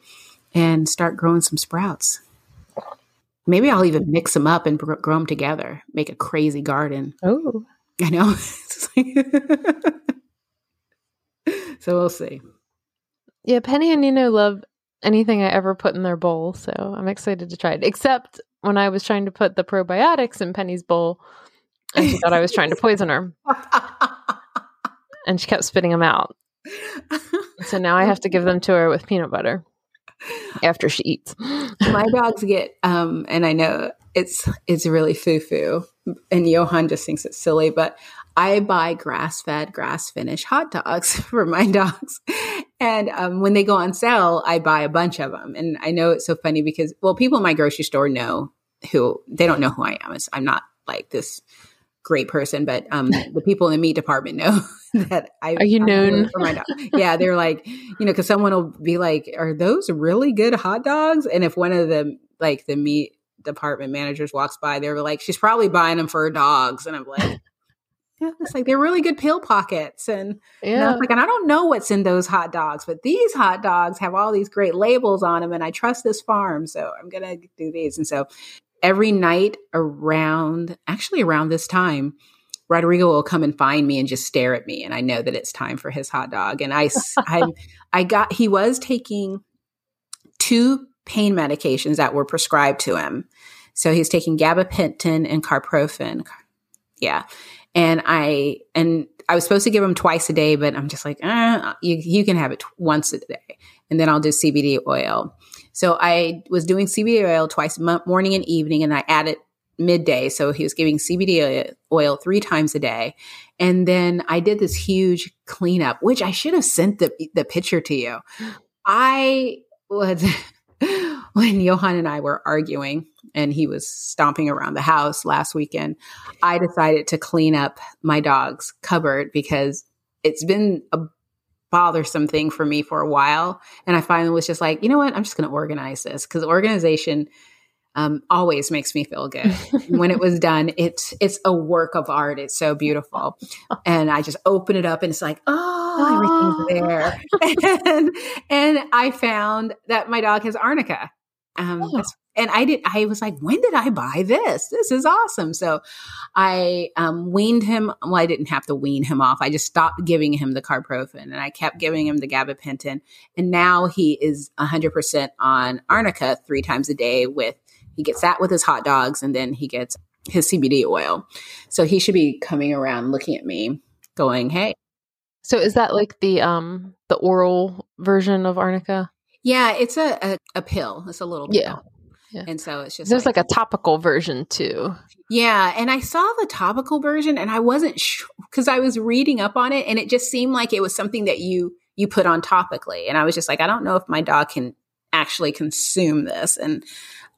and start growing some sprouts. Maybe I'll even mix them up and br- grow them together. Make a crazy garden. Oh, I know. So we'll see. Yeah, Penny and Nino love anything I ever put in their bowl. So I'm excited to try it. Except when I was trying to put the probiotics in Penny's bowl, I thought I was trying to poison her. and she kept spitting them out. So now I have to give them to her with peanut butter after she eats. My dogs get, um, and I know it's it's really foo-foo, and Johan just thinks it's silly, but I buy grass-fed, grass-finished hot dogs for my dogs. And um, when they go on sale, I buy a bunch of them. And I know it's so funny because, well, people in my grocery store know who, they don't know who I am. It's, I'm not like this great person, but um, the people in the meat department know that I Are you I known? For my dog. Yeah, they're like, you know, because someone will be like, are those really good hot dogs? And if one of them, like the meat department managers walks by, they're like, she's probably buying them for her dogs. And I'm like, yeah, it's like they're really good pill pockets. And, yeah. and, I like, and I don't know what's in those hot dogs, but these hot dogs have all these great labels on them. And I trust this farm. So I'm going to do these. And so every night around, actually around this time, Rodrigo will come and find me and just stare at me. And I know that it's time for his hot dog. And I, I, I got, he was taking two pain medications that were prescribed to him. So he's taking gabapentin and carprofen. Yeah. And I and I was supposed to give him twice a day, but I'm just like, eh, you, you can have it t- once a day. And then I'll do C B D oil. So I was doing C B D oil twice, m- morning and evening, and I added midday. So he was giving C B D oil three times a day. And then I did this huge cleanup, which I should have sent the, the picture to you. I was, when Johan and I were arguing, and he was stomping around the house last weekend, I decided to clean up my dog's cupboard because it's been a bothersome thing for me for a while. And I finally was just like, you know what? I'm just going to organize this because organization um, always makes me feel good. When it was done, it's it's a work of art. It's so beautiful. And I just open it up and it's like, oh, everything's there. and, and I found that my dog has arnica. Um, oh. And I did, I was like, when did I buy this? This is awesome. So I, um, weaned him. Well, I didn't have to wean him off. I just stopped giving him the carprofen and I kept giving him the gabapentin. And now he is a hundred percent on arnica three times a day with, he gets that with his hot dogs and then he gets his C B D oil. So he should be coming around looking at me going, hey. So is that like the, um, the oral version of arnica? Yeah. It's a, a, a pill. It's a little pill. Yeah. Yeah. And so it's just there's like, like a topical version too. Yeah. And I saw the topical version and I wasn't sure because I was reading up on it and it just seemed like it was something that you, you put on topically. And I was just like, I don't know if my dog can actually consume this. And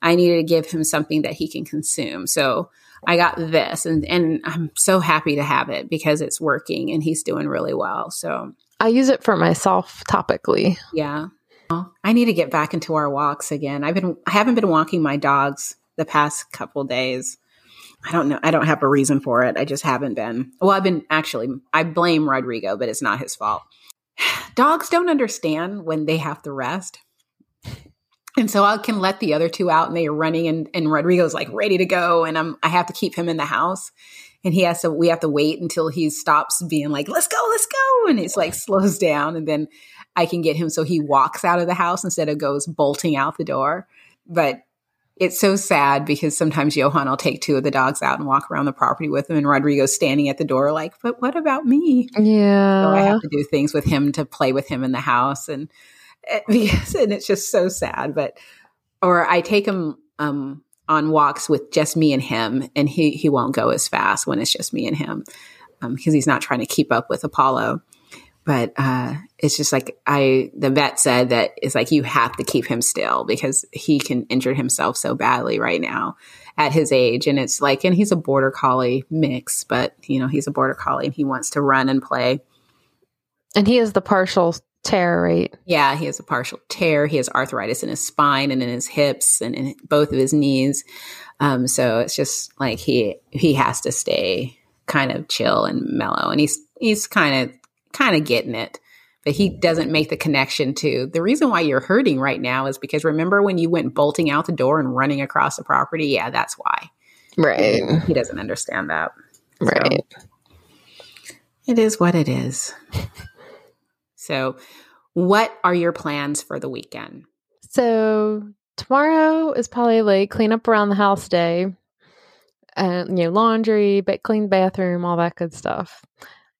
I needed to give him something that he can consume. So I got this and, and I'm so happy to have it because it's working and he's doing really well. So I use it for myself topically. Yeah. I need to get back into our walks again. I've been, I haven't been walking my dogs the past couple days. I don't know. I don't have a reason for it. I just haven't been. Well, I've been actually, I blame Rodrigo, but it's not his fault. Dogs don't understand when they have to rest. And so I can let the other two out and they are running and, and Rodrigo's like ready to go. And I'm, I have to keep him in the house. And he has to, we have to wait until he stops being like, let's go, let's go. And it's like slows down. And then I can get him so he walks out of the house instead of goes bolting out the door. But it's so sad because sometimes Johan will take two of the dogs out and walk around the property with him. And Rodrigo's standing at the door like, but what about me? Yeah. So I have to do things with him to play with him in the house. And, and it's just so sad. But, or I take him, um, on walks with just me and him, and he he won't go as fast when it's just me and him um, because he's not trying to keep up with Apollo. But uh, it's just like I the vet said that it's like you have to keep him still because he can injure himself so badly right now at his age. And it's like, and he's a border collie mix, but you know, he's a border collie and he wants to run and play. And he is the partial tear, right? Yeah, he has a partial tear. He has arthritis in his spine and in his hips and in both of his knees. Um, so it's just like he he has to stay kind of chill and mellow. And he's he's kind of kind of getting it, but he doesn't make the connection to the reason why you're hurting right now is because remember when you went bolting out the door and running across the property? Yeah, that's why. Right. He, he doesn't understand that. Right. So, it is what it is. So what are your plans for the weekend? So tomorrow is probably like clean up around the house day, uh, you know, laundry, but clean bathroom, all that good stuff.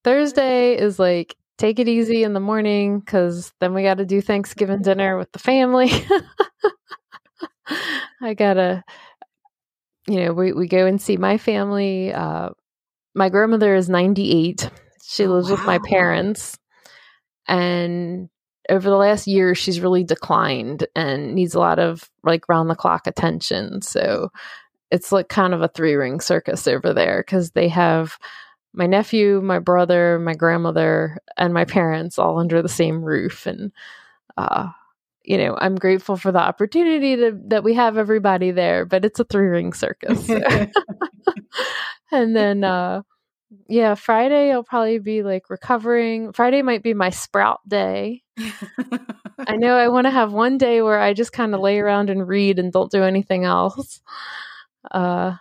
Thursday is like, take it easy in the morning, because then we got to do Thanksgiving dinner with the family. I gotta, you know, we, we go and see my family. Uh, my grandmother is ninety-eight. She lives oh, wow. with my parents. And over the last year, she's really declined and needs a lot of like round the clock attention. So it's like kind of a three ring circus over there, because they have my nephew, my brother, my grandmother, and my parents all under the same roof. And, uh, you know, I'm grateful for the opportunity to, that we have everybody there, but it's a three ring circus. So. And then, uh, yeah, Friday I'll probably be like recovering. Friday might be my sprout day. I know I want to have one day where I just kind of lay around and read and don't do anything else. Uh,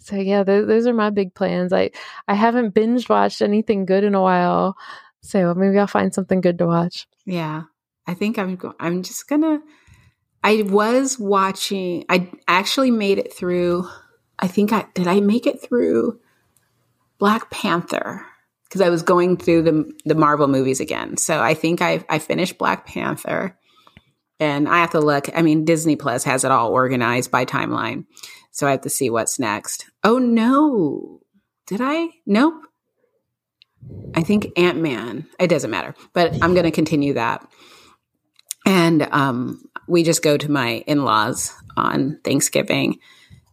so yeah, th- those are my big plans. I, I haven't binge watched anything good in a while, so maybe I'll find something good to watch. Yeah. I think I'm go- I'm just gonna, I was watching, I actually made it through. I think I, did I make it through Black Panther? Because I was going through the the Marvel movies again. So I think I I finished Black Panther, and I have to look. I mean, Disney Plus has it all organized by timeline. So I have to see what's next. Oh no, did I? Nope. I think Ant-Man, it doesn't matter, but I'm going to continue that. And um, we just go to my in-laws on Thanksgiving.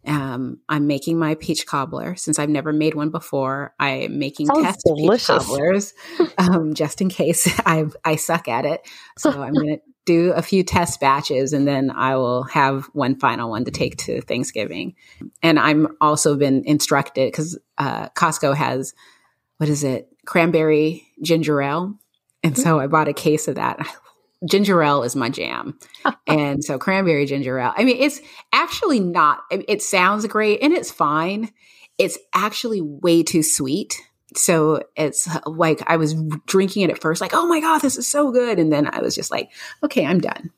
Um, I'm making my peach cobbler since I've never made one before. I'm making Sounds test delicious. peach cobblers um, just in case I I suck at it. So I'm going to do a few test batches, and then I will have one final one to take to Thanksgiving. And I'm also been instructed, because uh, Costco has, what is it, cranberry ginger ale. And so I bought a case of that. Ginger ale is my jam. And so cranberry ginger ale. I mean, it's actually not, it sounds great and it's fine. It's actually way too sweet. So it's like, I was drinking it at first, like, oh my God, this is so good. And then I was just like, okay, I'm done.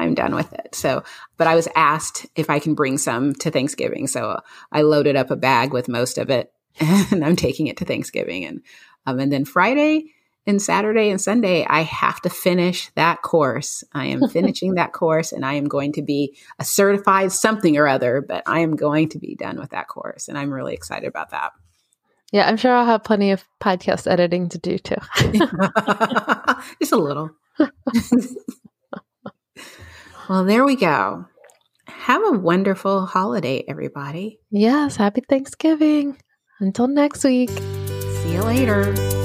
I'm done with it. So, but I was asked if I can bring some to Thanksgiving. So I loaded up a bag with most of it, and I'm taking it to Thanksgiving. And, um, and then Friday, and Saturday and Sunday, I have to finish that course. I am finishing that course, and I am going to be a certified something or other, but I am going to be done with that course. And I'm really excited about that. Yeah, I'm sure I'll have plenty of podcast editing to do too. Just a little. Well, there we go. Have a wonderful holiday, everybody. Yes, happy Thanksgiving. Until next week. See you later.